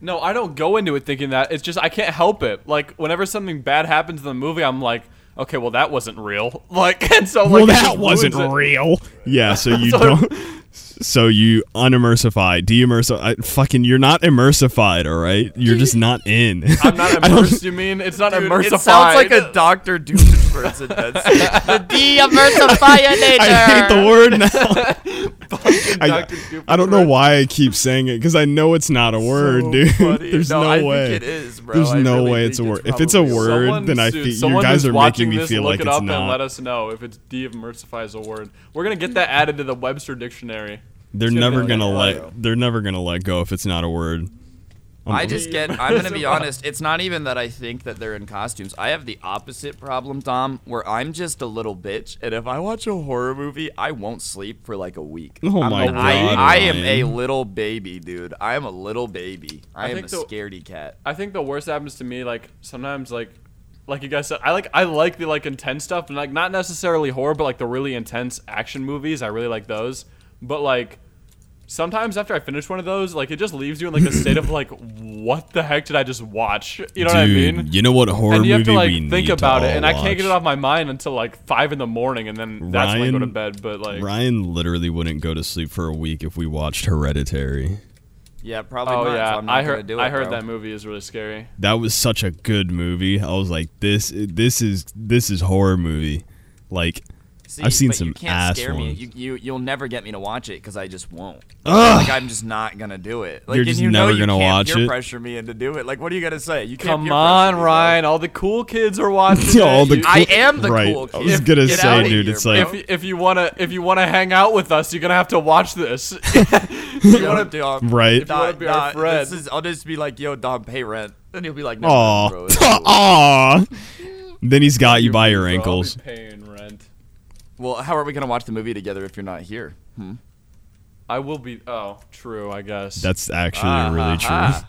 No, I don't go into it thinking that. It's just I can't help it. Like, whenever something bad happens in the movie, I'm like, okay, well, that wasn't real. Like, and so, like, well, that wasn't it. real. Yeah, so you so, don't... So you unimmersify, deimmersify, fucking, you're not immersified, all right? You're just not in. I'm not immersed, you mean? It's not Dude, immersified. It sounds like a Doctor Doom person does. The de-immersifier-nator. I hate the word now. I, I don't know why I keep saying it, because I know it's not a word, so dude. Funny. There's no, no I way. Think it is, bro. There's I no really way it's a word. It's if it's a word, someone, then I feel you guys are making me this, feel like it it's not. Look it up and let us know if it's de-immersify is a word. We're gonna get that added to the Webster dictionary. They're it's never gonna, gonna let. They're never gonna let go if it's not a word. I'm I just get. I'm gonna be honest. It's not even that I think that they're in costumes. I have the opposite problem, Tom, where I'm just a little bitch, and if I watch a horror movie, I won't sleep for like a week. Oh I'm my a, god! I, I am a little baby, dude. I am a little baby. I, I am a the, scaredy cat. I think the worst happens to me. Like sometimes, like, like you guys said, I like I like the like intense stuff, and like not necessarily horror, but like the really intense action movies. I really like those. But like, sometimes after I finish one of those, like it just leaves you in like a state of like, what the heck did I just watch? You know Dude, what I mean? You know what horror movie we need to all watch. And you have to like think about it, and watch. I can't get it off my mind until like five in the morning, and then Ryan, that's when I go to bed. But like, Ryan literally wouldn't go to sleep for a week if we watched Hereditary. Yeah, probably. Oh not, yeah, so I'm not I heard. Do it, I heard bro. That movie is really scary. That was such a good movie. I was like, this, this is this is horror movie, like. See, I've seen some you can't ass scare ones. Me. You, you, you'll never get me to watch it because I just won't. Ugh. Like, I'm just not going to do it. Like, you're just you never going to watch it. You can't pressure me into do it. Like, what are you going to say? You can't Come on, Ryan. Me, all the cool kids are watching all the cool, I am the right. cool kid. I was going to say, dude, here, it's bro. Like... If, if you want to if you want to hang out with us, you're going to have to watch this. you wanna, Dom, right? If you want to be nah, our friend. This is, I'll just be like, yo, Dom, pay rent. And he'll be like, no, Aww. Bro. Aww. Then he's got you by your ankles. Paying rent. Well, how are we going to watch the movie together if you're not here? Hmm? I will be... Oh, true, I guess. That's actually uh-huh. really true.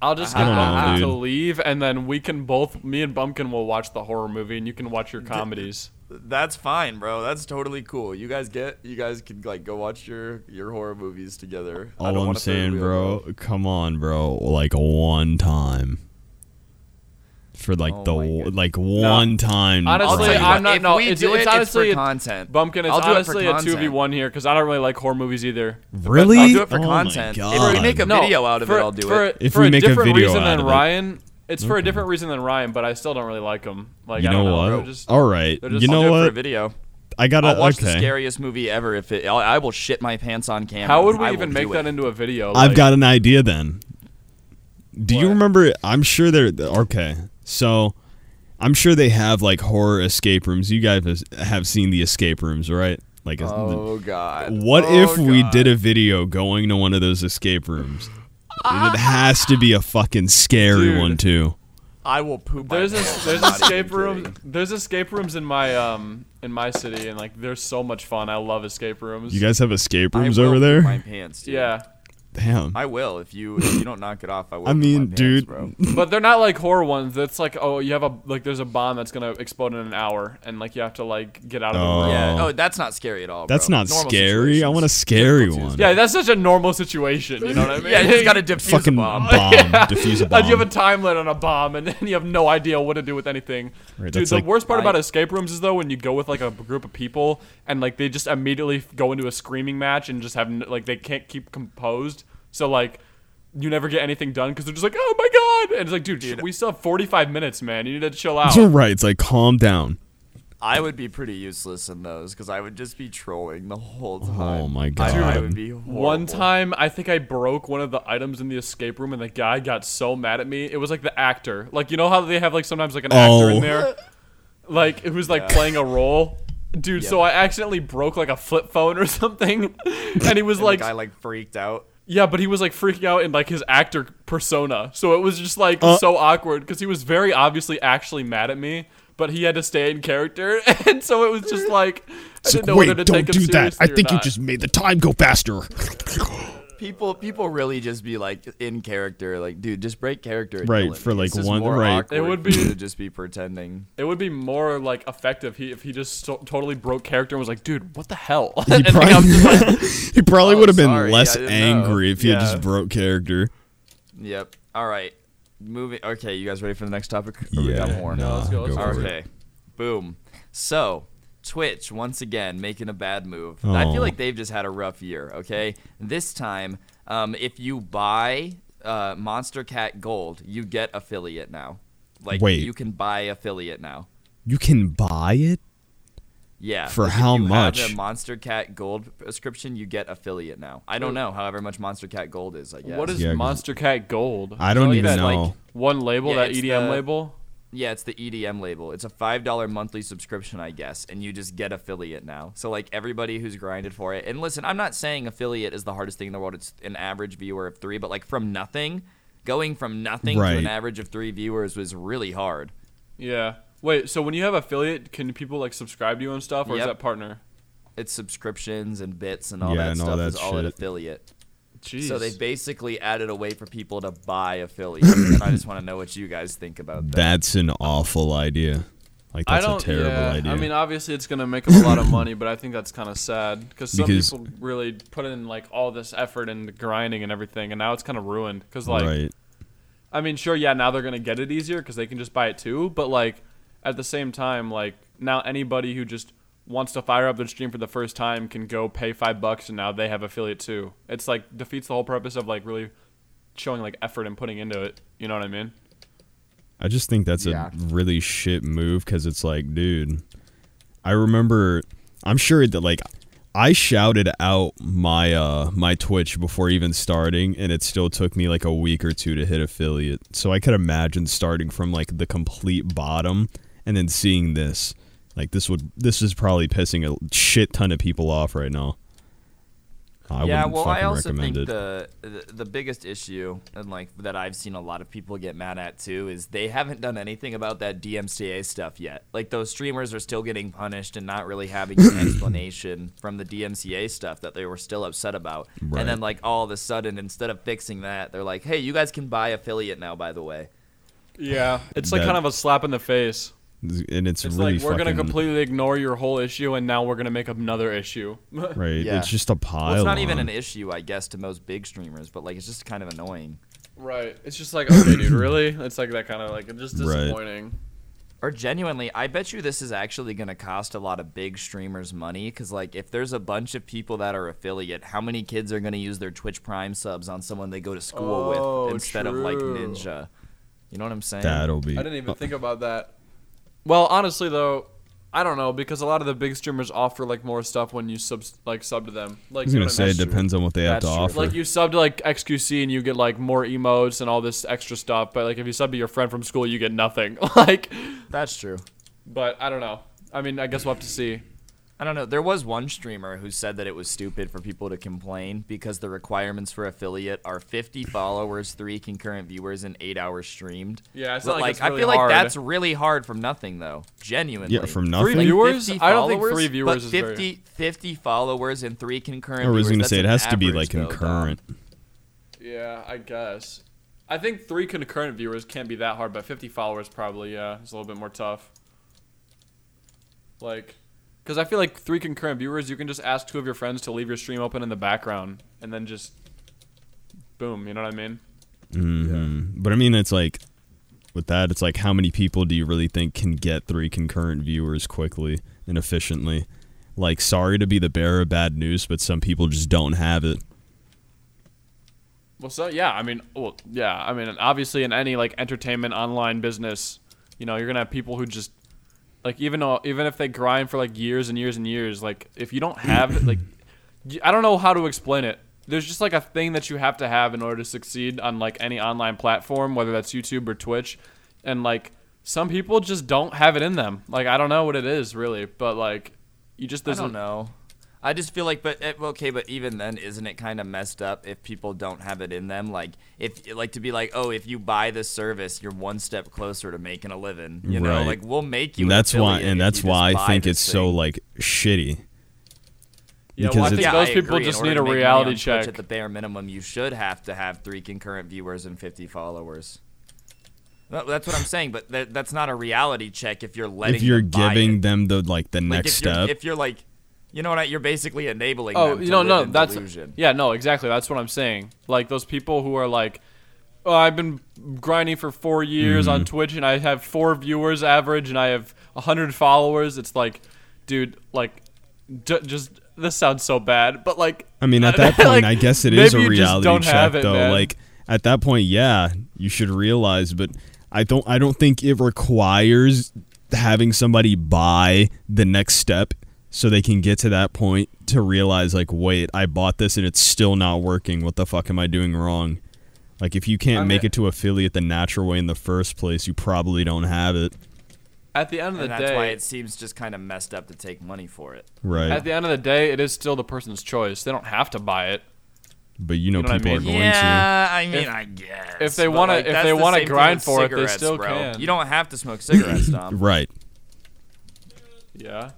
I'll just get Bumpkin to leave, and then we can both... Me and Bumpkin will watch the horror movie, and you can watch your comedies. That's fine, bro. That's totally cool. You guys get... You guys can, like, go watch your, your horror movies together. All I don't I'm saying, bro, movie. Come on, bro. Like, one time. For like oh the like one no. time. Honestly, right. I'm not. If no, it's, do it, it's honestly it's for content. Bumpkin, it's honestly it a two v one here because I don't really like horror movies either. Really? I'll do it for oh content. If we make a video no, out of for, it, I'll do for, it. If for we a make different a video reason out than of Ryan, it. It's for okay. a different reason than Ryan, but I still don't really like him. Like you know, I don't know what? Just, all right. Just, you know what? For a video. I gotta I'll watch okay. the scariest movie ever. If it, I'll, I will shit my pants on camera. How would we even make that into a video? I've got an idea. Then, do you remember? I'm sure they're okay. So, I'm sure they have, like, horror escape rooms. You guys have seen the escape rooms, right? Like, oh, the, God. What oh if God. we did a video going to one of those escape rooms? Ah. It has to be a fucking scary Dude, one, too. I will poop my There's, a, there's escape room, There's escape rooms in my um in my city, and, like, they're so much fun. I love escape rooms. You guys have escape rooms over there? I will poop my pants, dude. Yeah. Damn. I will if you if you don't knock it off. I will. I mean, dude. Pants, bro. But they're not like horror ones. That's like oh, you have a like there's a bomb that's gonna explode in an hour, and like you have to like get out of oh. the room. Yeah. Oh, that's not scary at all. That's bro. Not normal scary. Situations. I want a scary yeah, one. Yeah, that's such a normal situation. You know what I mean? Yeah, you just gotta defuse fucking a bomb. bomb. Yeah. Defuse a bomb. And you have a time limit on a bomb, and then you have no idea what to do with anything. Right, dude, the like, worst part I, about escape rooms is though when you go with like a group of people, and like they just immediately go into a screaming match and just have like they can't keep composed. So, like, you never get anything done because they're just like, oh, my God. And it's like, dude, dude, we still have forty-five minutes, man. You need to chill out. You're right. It's like, calm down. I would be pretty useless in those because I would just be trolling the whole time. Oh, my God. Dude, I would be horrible. One time, I think I broke one of the items in the escape room, and the guy got so mad at me. It was, like, the actor. Like, you know how they have, like, sometimes, like, an oh. actor in there? Like, who's, like, yeah. playing a role? Dude, yep. So I accidentally broke, like, a flip phone or something, and he was, and like... the guy, like, freaked out. Yeah, but he was, like, freaking out in, like, his actor persona. So it was just, like, uh, so awkward because he was very obviously actually mad at me, but he had to stay in character. And so it was just, like, I didn't like, know wait, whether to take him seriously or not. Wait, don't do that. I think you just made the time go faster. people people really just be like in character, like, dude, just break character. Right, for like one, right. It would be to just be pretending. It would be more like effective he, if he just so, totally broke character and was like, dude, what the hell? He probably, like, he probably oh, would have been sorry, less angry know. if he yeah. had just broke character. Yep. All right. Moving. Okay, you guys ready for the next topic? Or yeah. We got more? No, let's go. Let's go okay. It. Boom. So. Twitch, once again, making a bad move. Aww. I feel like they've just had a rough year, okay? This time, um, if you buy uh, Monstercat Gold, you get affiliate now. Like, Wait. you can buy affiliate now. You can buy it? Yeah. For like how much? If you have a Monstercat Gold subscription, you get affiliate now. I don't know however much Monstercat Gold is, I guess. What is yeah, Monstercat Gold? I don't so even know. Like, one label, yeah, that E D M the, label? Yeah, it's the E D M label. It's a five dollars monthly subscription, I guess, and you just get affiliate now. So, like, everybody who's grinded for it. And, listen, I'm not saying affiliate is the hardest thing in the world. It's an average viewer of three. But, like, from nothing, going from nothing right. to an average of three viewers was really hard. Yeah. Wait, so when you have affiliate, can people, like, subscribe to you and stuff? Or yep. is that partner? It's subscriptions and bits and all yeah, that and stuff all that is shit. all an affiliate. Jeez. So they basically added a way for people to buy affiliates. And I just want to know what you guys think about that. That's an awful idea. Like, that's I don't, a terrible yeah. idea. I mean, obviously it's going to make them a lot of money, but I think that's kind of sad. Because some people really put in, like, all this effort and grinding and everything, and now it's kind of ruined. Because, like, right. I mean, sure, yeah, now they're going to get it easier because they can just buy it too. But, like, at the same time, like, now anybody who just wants to fire up their stream for the first time can go pay five bucks and now they have affiliate too. It's like defeats the whole purpose of like really showing like effort and putting into it. You know what I mean? I just think that's yeah. a really shit move because it's like, dude, I remember, I'm sure that like I shouted out my uh my Twitch before even starting and it still took me like a week or two to hit affiliate. So I could imagine starting from like the complete bottom and then seeing this. Like, this would, this is probably pissing a shit ton of people off right now. I yeah, well, I also think the, the the biggest issue, and like that I've seen a lot of people get mad at too, is they haven't done anything about that D M C A stuff yet. Like, those streamers are still getting punished and not really having an explanation from the D M C A stuff that they were still upset about. Right. And then, like, all of a sudden, instead of fixing that, they're like, hey, you guys can buy affiliate now, by the way. Yeah, it's like that, kind of a slap in the face. And it's, it's really like we're gonna completely ignore your whole issue, and now we're gonna make another issue. Right? Yeah. It's just a pile. Well, it's not on. even an issue, I guess, to most big streamers, but like it's just kind of annoying. Right? It's just like, okay, dude, really? It's like that kind of like it's just disappointing. Right. Or genuinely, I bet you this is actually gonna cost a lot of big streamers money, because like if there's a bunch of people that are affiliate, how many kids are gonna use their Twitch Prime subs on someone they go to school oh, with instead true. of like Ninja? You know what I'm saying? That'll be. I didn't even uh, think about that. Well, honestly, though, I don't know, because a lot of the big streamers offer, like, more stuff when you sub, like, sub to them. Like, I was going to say, it depends on what they have to offer. Like, you sub to, like, X Q C, and you get, like, more emotes and all this extra stuff. But, like, if you sub to your friend from school, you get nothing. Like, that's true. But I don't know. I mean, I guess we'll have to see. I don't know. There was one streamer who said that it was stupid for people to complain because the requirements for affiliate are fifty followers, three concurrent viewers, and eight hours streamed. Yeah, it's but not like, like it's really I feel hard. Like that's really hard from nothing, though. Genuinely. Yeah, from nothing. Three like viewers? I don't think three viewers is very. fifty, fifty followers and three concurrent. I was going to say it has to be like concurrent. Though. Yeah, I guess. I think three concurrent viewers can't be that hard, but fifty followers probably. Yeah, it's a little bit more tough. Like. Because I feel like three concurrent viewers, you can just ask two of your friends to leave your stream open in the background, and then just, boom, you know what I mean? Mm-hmm. Yeah. But I mean, it's like, with that, it's like, how many people do you really think can get three concurrent viewers quickly and efficiently? Like, sorry to be the bearer of bad news, but some people just don't have it. Well, so, yeah, I mean, well, yeah, I mean, obviously in any, like, entertainment online business, you know, you're going to have people who just, like, even though, even if they grind for, like, years and years and years, like, if you don't have, like, I don't know how to explain it. There's just, like, a thing that you have to have in order to succeed on, like, any online platform, whether that's YouTube or Twitch. And, like, some people just don't have it in them. Like, I don't know what it is, really. But, like, you just doesn't I don't know. I just feel like, but okay, but even then, isn't it kind of messed up if people don't have it in them? Like, if like to be like, oh, if you buy this service, you're one step closer to making a living. You know, right. like we'll make you. And that's why, and that's why I think it's thing. so like shitty. Yeah, well, I think yeah, those I people agree. just need a reality check. At the bare minimum, you should have to have three concurrent viewers and fifty followers. Well, that's what I'm saying, but that, that's not a reality check if you're letting. If you're them giving it. them the like the like next if step, if you're like, you know what, I, you're basically enabling. Oh, them to no, live no, in that's delusion. yeah, no, exactly. That's what I'm saying. Like those people who are like, oh, I've been grinding for four years mm. on Twitch, and I have four viewers average, and I have a hundred followers. It's like, dude, like, d- just. This sounds so bad, but like... I mean, at that point, like, I guess it is a reality check, it, though. Man. Like, at that point, yeah, you should realize, but I don't I don't think it requires having somebody buy the next step so they can get to that point to realize, like, wait, I bought this and it's still not working. What the fuck am I doing wrong? Like, if you can't I'm make a- it to affiliate the natural way in the first place, you probably don't have it. At the end of the day, and that's why it seems just kind of messed up to take money for it. Right. At the end of the day, it is still the person's choice. They don't have to buy it. But you know, you know people I mean? are going yeah, to. Yeah, I mean, if, I guess. If they want to, like, if they want to grind for it, they still bro. can. You don't have to smoke cigarettes, Dom. Right. Yeah.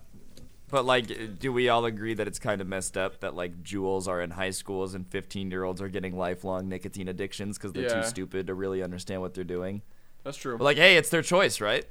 But like, do we all agree that it's kind of messed up that like juveniles are in high schools and fifteen-year-olds are getting lifelong nicotine addictions because they're yeah. too stupid to really understand what they're doing? That's true. But like, hey, it's their choice, right?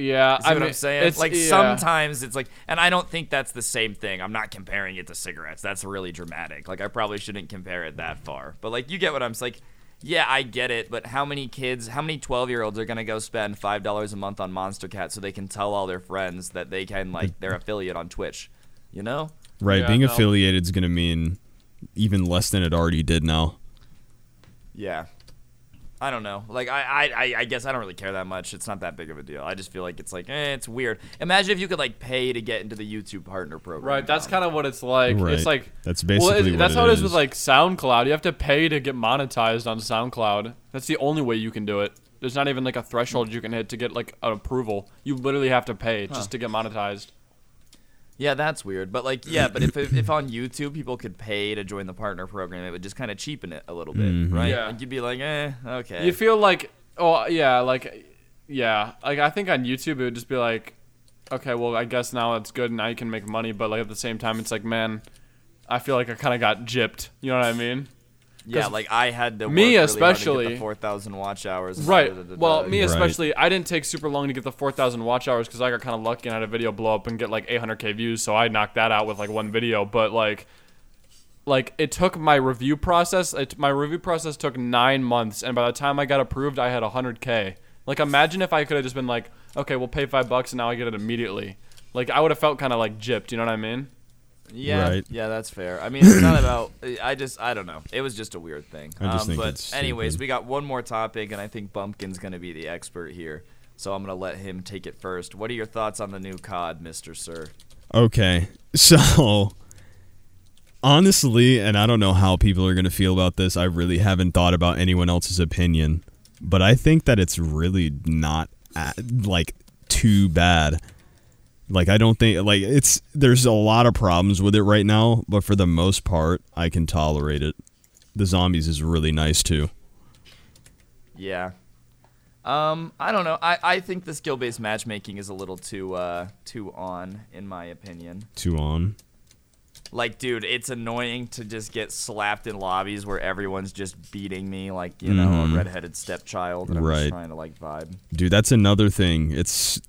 Yeah, you see I what mean, I'm saying? It's, like yeah. sometimes it's like, and I don't think that's the same thing. I'm not comparing it to cigarettes. That's really dramatic. Like I probably shouldn't compare it that far. But like you get what I'm saying. Like, yeah, I get it. But how many kids, how many twelve-year-olds are gonna go spend five dollars a month on Monstercat so they can tell all their friends that they can like their affiliate on Twitch? You know? Right. Yeah, being no. affiliated is gonna mean even less than it already did now. Yeah. I don't know. Like, I, I I guess I don't really care that much. It's not that big of a deal. I just feel like it's like, eh, it's weird. Imagine if you could, like, pay to get into the YouTube partner program. Right, that's kind of what it's like. Right. It's like... That's basically well, it, what That's it how it is with, like, SoundCloud. You have to pay to get monetized on SoundCloud. That's the only way you can do it. There's not even, like, a threshold you can hit to get, like, an approval. You literally have to pay huh. just to get monetized. Yeah, that's weird. But, like, yeah, but if, if if on YouTube people could pay to join the partner program, it would just kind of cheapen it a little bit, mm-hmm. right? Yeah. Like, you'd be like, eh, okay. You feel like, oh, yeah, like, yeah. Like, I think on YouTube it would just be like, okay, well, I guess now it's good and now you can make money. But, like, at the same time, it's like, man, I feel like I kind of got gypped. You know what I mean? Yeah, like, I had to work me really especially, hard to get the four thousand watch hours. Right. Da, da, da, well, me right. especially, I didn't take super long to get the four thousand watch hours because I got kind of lucky and I had a video blow up and get, like, eight hundred K views, so I knocked that out with, like, one video. But, like, like it took my review process. It, my review process took nine months, and by the time I got approved, I had one hundred K. Like, imagine if I could have just been like, okay, we'll pay five bucks and now I get it immediately. Like, I would have felt kind of, like, gypped. You know what I mean? Yeah, right. yeah, that's fair. I mean, it's not about. I just, I don't know. It was just a weird thing. I just um, think but it's anyways, stupid. We got one more topic, and I think Bumpkin's gonna be the expert here, so I'm gonna let him take it first. What are your thoughts on the new C O D, Mister Sir? Okay, so honestly, and I don't know how people are gonna feel about this. I really haven't thought about anyone else's opinion, but I think that it's really not like too bad. Like, I don't think, like, it's, there's a lot of problems with it right now, but for the most part, I can tolerate it. The zombies is really nice, too. Yeah. Um, I don't know. I, I think the skill-based matchmaking is a little too, uh, too on, in my opinion. Too on? Like, dude, it's annoying to just get slapped in lobbies where everyone's just beating me like, you know, mm. a redheaded stepchild, and I'm right. just trying to, like, vibe. Dude, that's another thing. It's...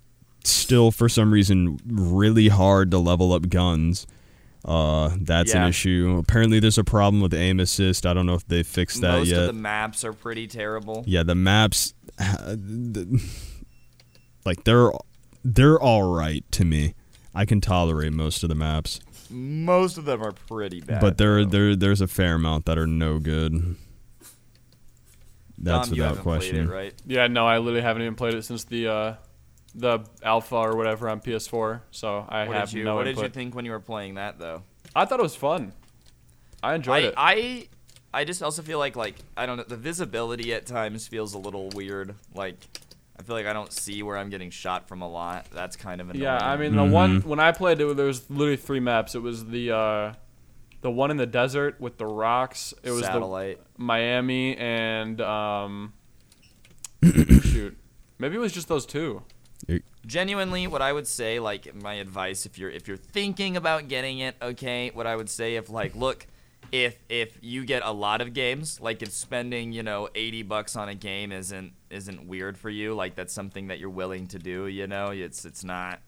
still for some reason really hard to level up guns. Uh, that's yeah. an issue. Apparently there's a problem with aim assist. I don't know if they fixed that Most yet. Most of the maps are pretty terrible. Yeah, the maps like they're they're all right to me. I can tolerate most of the maps. Most of them are pretty bad. But there there there's a fair amount that are no good. That's Dom, without you question. Played it, right? Yeah, no, I literally haven't even played it since the uh the alpha or whatever on P S four, so I what have you, no what input. What did you think when you were playing that, though? I thought it was fun. I enjoyed I, it. I I just also feel like, like, I don't know, the visibility at times feels a little weird. Like, I feel like I don't see where I'm getting shot from a lot. That's kind of annoying. Yeah, I mean, the mm-hmm. one, when I played it, there was literally three maps. It was the uh, the one in the desert with the rocks. It was Satellite. The Miami and, um, shoot, maybe it was just those two. genuinely, what I would say, like, my advice, if you're if you're thinking about getting it, okay, what I would say, if like, look, if if you get a lot of games, like if spending, you know, eighty bucks on a game isn't isn't weird for you, like that's something that you're willing to do, you know, it's it's not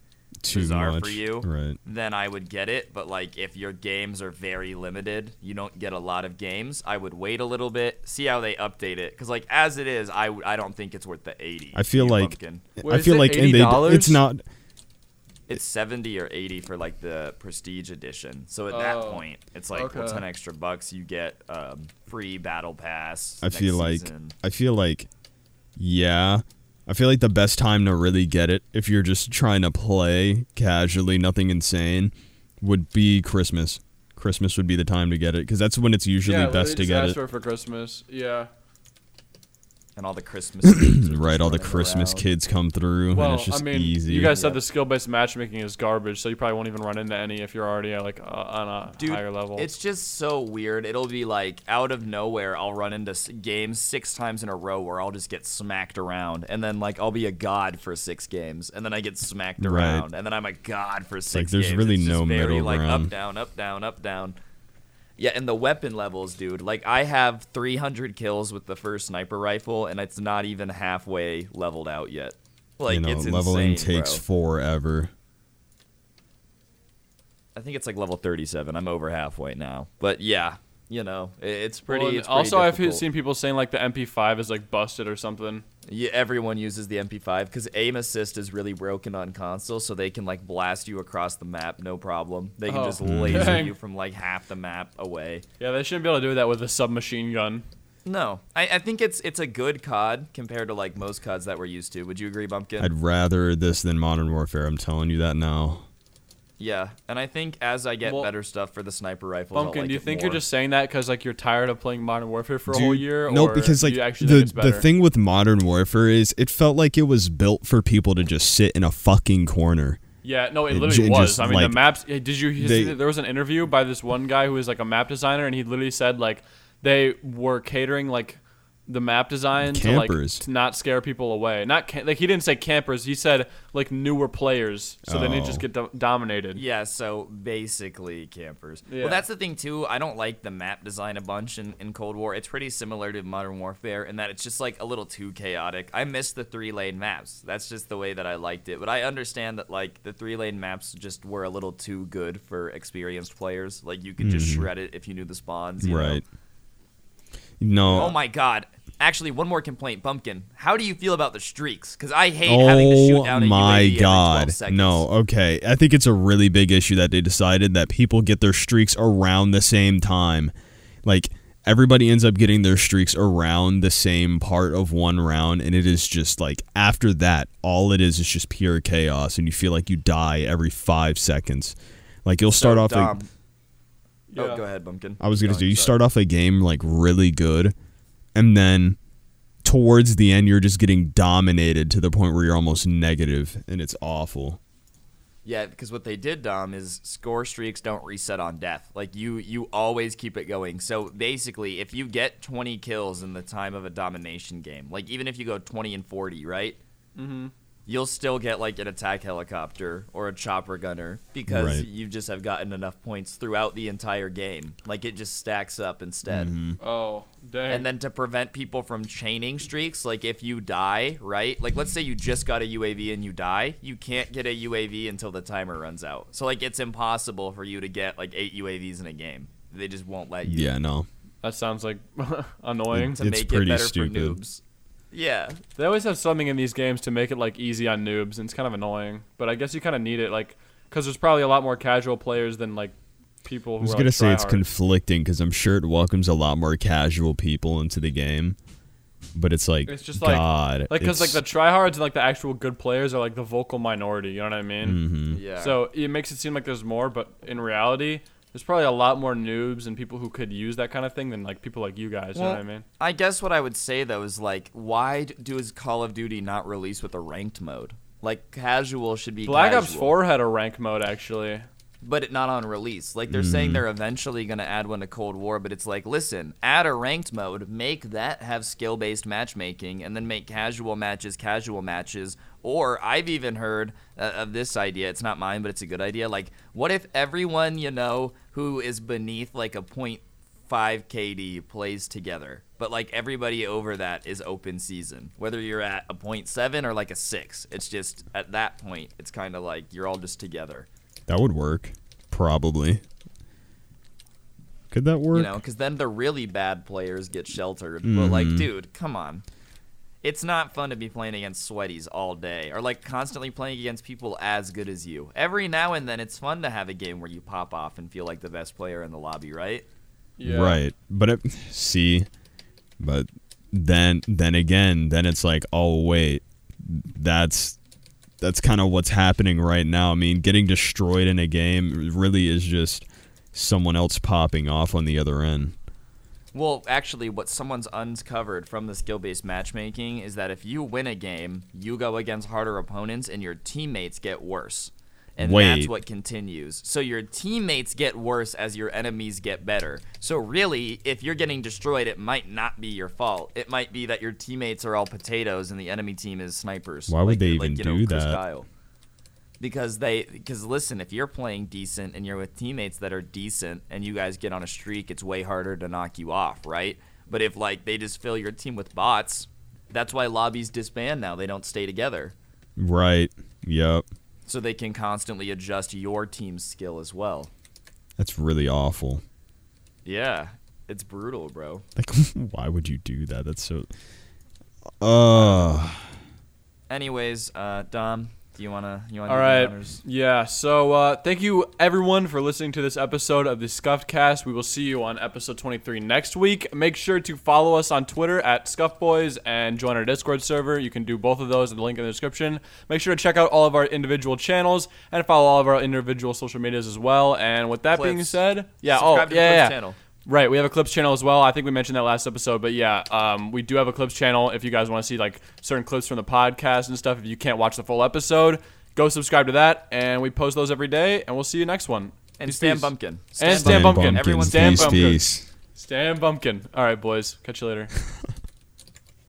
too bizarre much for you, right? Then I would get it. But like, if your games are very limited, you don't get a lot of games, I would wait a little bit, see how they update it, because like as it is, I, I don't think it's worth the eighty. I feel like pumpkin. I feel like and they, it's not. It's seventy or eighty for like the Prestige Edition. So at oh, that point, it's like okay. well, ten extra bucks. You get um, free battle pass. I next feel like season. I feel like yeah. I feel like the best time to really get it, if you're just trying to play casually, nothing insane, would be Christmas. Christmas would be the time to get it, because that's when it's usually yeah, best to get it. Yeah, for Christmas, yeah. And all the Christmas kids right, all the Christmas around. kids come through, well, and it's just I mean, easy. You guys yeah. said the skill-based matchmaking is garbage, so you probably won't even run into any if you're already at, like uh, on a Dude, higher level. It's just so weird. It'll be like out of nowhere, I'll run into games six times in a row where I'll just get smacked around, and then like I'll be a god for six games, and then I get smacked right. around, and then I'm a god for six. Like there's games. really it's no just middle very, like, ground. Up down, up down, up down. Yeah, and the weapon levels, dude. Like, I have three hundred kills with the first sniper rifle, and it's not even halfway leveled out yet. Like, you know, it's leveling insane, takes bro. forever. I think it's like level thirty-seven. I'm over halfway now. But yeah, you know, it's pretty. Well, it's pretty also, difficult. I've seen people saying like the M P five is like busted or something. Yeah, everyone uses the M P five because aim assist is really broken on console, so they can like blast you across the map, no problem. They can oh, just laser dang. you from like half the map away. Yeah, they shouldn't be able to do that with a submachine gun. No, I, I think it's it's a good C O D compared to like most C O Ds that we're used to. Would you agree, Bumpkin? I'd rather this than Modern Warfare. I'm telling you that now. Yeah, and I think as I get well, better stuff for the sniper rifle, Bumpkin, like do you think more. you're just saying that because like you're tired of playing Modern Warfare for Dude, a whole year? No, or because like the the thing with Modern Warfare is it felt like it was built for people to just sit in a fucking corner. Yeah, no, it literally it, was. Just, I mean, like, the maps. Did you they, see that there was an interview by this one guy who is like a map designer, and he literally said like they were catering like the map design campers. to like to not scare people away. Not ca- like he didn't say campers. He said like newer players, so oh. then they just get do- dominated. Yeah, so basically campers. Yeah. Well, that's the thing too. I don't like the map design a bunch in, in Cold War. It's pretty similar to Modern Warfare in that it's just like a little too chaotic. I miss the three lane maps. That's just the way that I liked it. But I understand that like the three lane maps just were a little too good for experienced players. Like you could mm. just shred it if you knew the spawns. You right. know? No. Oh my God! Actually, one more complaint, Bumpkin. How do you feel about the streaks? Because I hate oh having to shoot down a U A V every twelve seconds. No. Okay. I think it's a really big issue that they decided that people get their streaks around the same time. Like everybody ends up getting their streaks around the same part of one round, and it is just like after that, all it is is just pure chaos, and you feel like you die every five seconds. Like you'll start so off. Like, Yeah. Oh, go ahead, Bumpkin. I was going to say, you start off a game, like, really good, and then towards the end, you're just getting dominated to the point where you're almost negative, and it's awful. Yeah, because what they did, Dom, is score streaks don't reset on death. Like, you, you always keep it going. So, basically, if you get twenty kills in the time of a domination game, like, even if you go twenty and forty, right? Mm-hmm. You'll still get like an attack helicopter or a chopper gunner because right. you just have gotten enough points throughout the entire game. Like it just stacks up instead. Mm-hmm. Oh, dang. And then to prevent people from chaining streaks, like if you die, right? Like let's say you just got a U A V and you die, you can't get a U A V until the timer runs out. So like it's impossible for you to get like eight U A Vs in a game. They just won't let you. Yeah, no. That sounds like annoying. It, to make it better stupid. for noobs. Yeah, they always have something in these games to make it like easy on noobs, and it's kind of annoying. But I guess you kind of need it, like, because there's probably a lot more casual players than like people. Who I was are, gonna like, say it's hard. conflicting because I'm sure it welcomes a lot more casual people into the game. But it's like, it's just like, God, like because like the tryhards and like the actual good players are like the vocal minority. You know what I mean? Mm-hmm. Yeah. So it makes it seem like there's more, but in reality, there's probably a lot more noobs and people who could use that kind of thing than like people like you guys, well, you know what I mean? I guess what I would say though is like, why does Call of Duty not release with a ranked mode? Like casual should be Black casual. Ops four had a rank mode actually. but it not on release. Like, they're mm. saying they're eventually going to add one to Cold War, but it's like, listen, add a ranked mode, make that have skill-based matchmaking, and then make casual matches casual matches. Or I've even heard uh, of this idea. It's not mine, but it's a good idea. Like, what if everyone you know who is beneath, like, a point five K D plays together? But, like, everybody over that is open season. Whether you're at a point seven or, like, a six. It's just, at that point, it's kind of like you're all just together. That would work. Probably. Could that work? You know, because then the really bad players get sheltered. Mm-hmm. But, like, dude, come on. It's not fun to be playing against sweaties all day. Or, like, constantly playing against people as good as you. Every now and then, it's fun to have a game where you pop off and feel like the best player in the lobby, right? Yeah. Right. But, it, see... But then then again, then it's like, oh, wait, that's that's kind of what's happening right now. I mean, getting destroyed in a game really is just someone else popping off on the other end. Well, actually, what someone's uncovered from the skill-based matchmaking is that if you win a game, you go against harder opponents and your teammates get worse. And Wait. that's what continues. So your teammates get worse as your enemies get better. So really, if you're getting destroyed, it might not be your fault. It might be that your teammates are all potatoes and the enemy team is snipers. Why would like, they even like, you do know, Chris that? Kyle. Because they, because listen, if you're playing decent and you're with teammates that are decent and you guys get on a streak, it's way harder to knock you off, right? But if like they just fill your team with bots, that's why lobbies disband now. They don't stay together. Right. Yep. So they can constantly adjust your team's skill as well. That's really awful. Yeah, it's brutal, bro. Like, why would you do that? That's so... Uh. Anyways, uh, Dom, do you want to... You wanna All right. Honors? Yeah, so uh, thank you, everyone, for listening to this episode of the Scuffed Cast. We will see you on episode twenty-three next week. Make sure to follow us on Twitter at Scuffed Boys and join our Discord server. You can do both of those at the link in the description. Make sure to check out all of our individual channels and follow all of our individual social medias as well. And with that Clips. being said... yeah, Subscribe oh, to yeah, the Clips yeah. channel. Right, we have a Clips channel as well. I think we mentioned that last episode, but yeah, um, we do have a Clips channel. If you guys want to see like certain clips from the podcast and stuff, if you can't watch the full episode, go subscribe to that, and we post those every day, and we'll see you next one. And peace, Stan peace. Bumpkin. Stan and Stan Bumpkin. Bumpkin. Everyone Stan Bumpkin. Stan Bumpkin. All right, boys. Catch you later.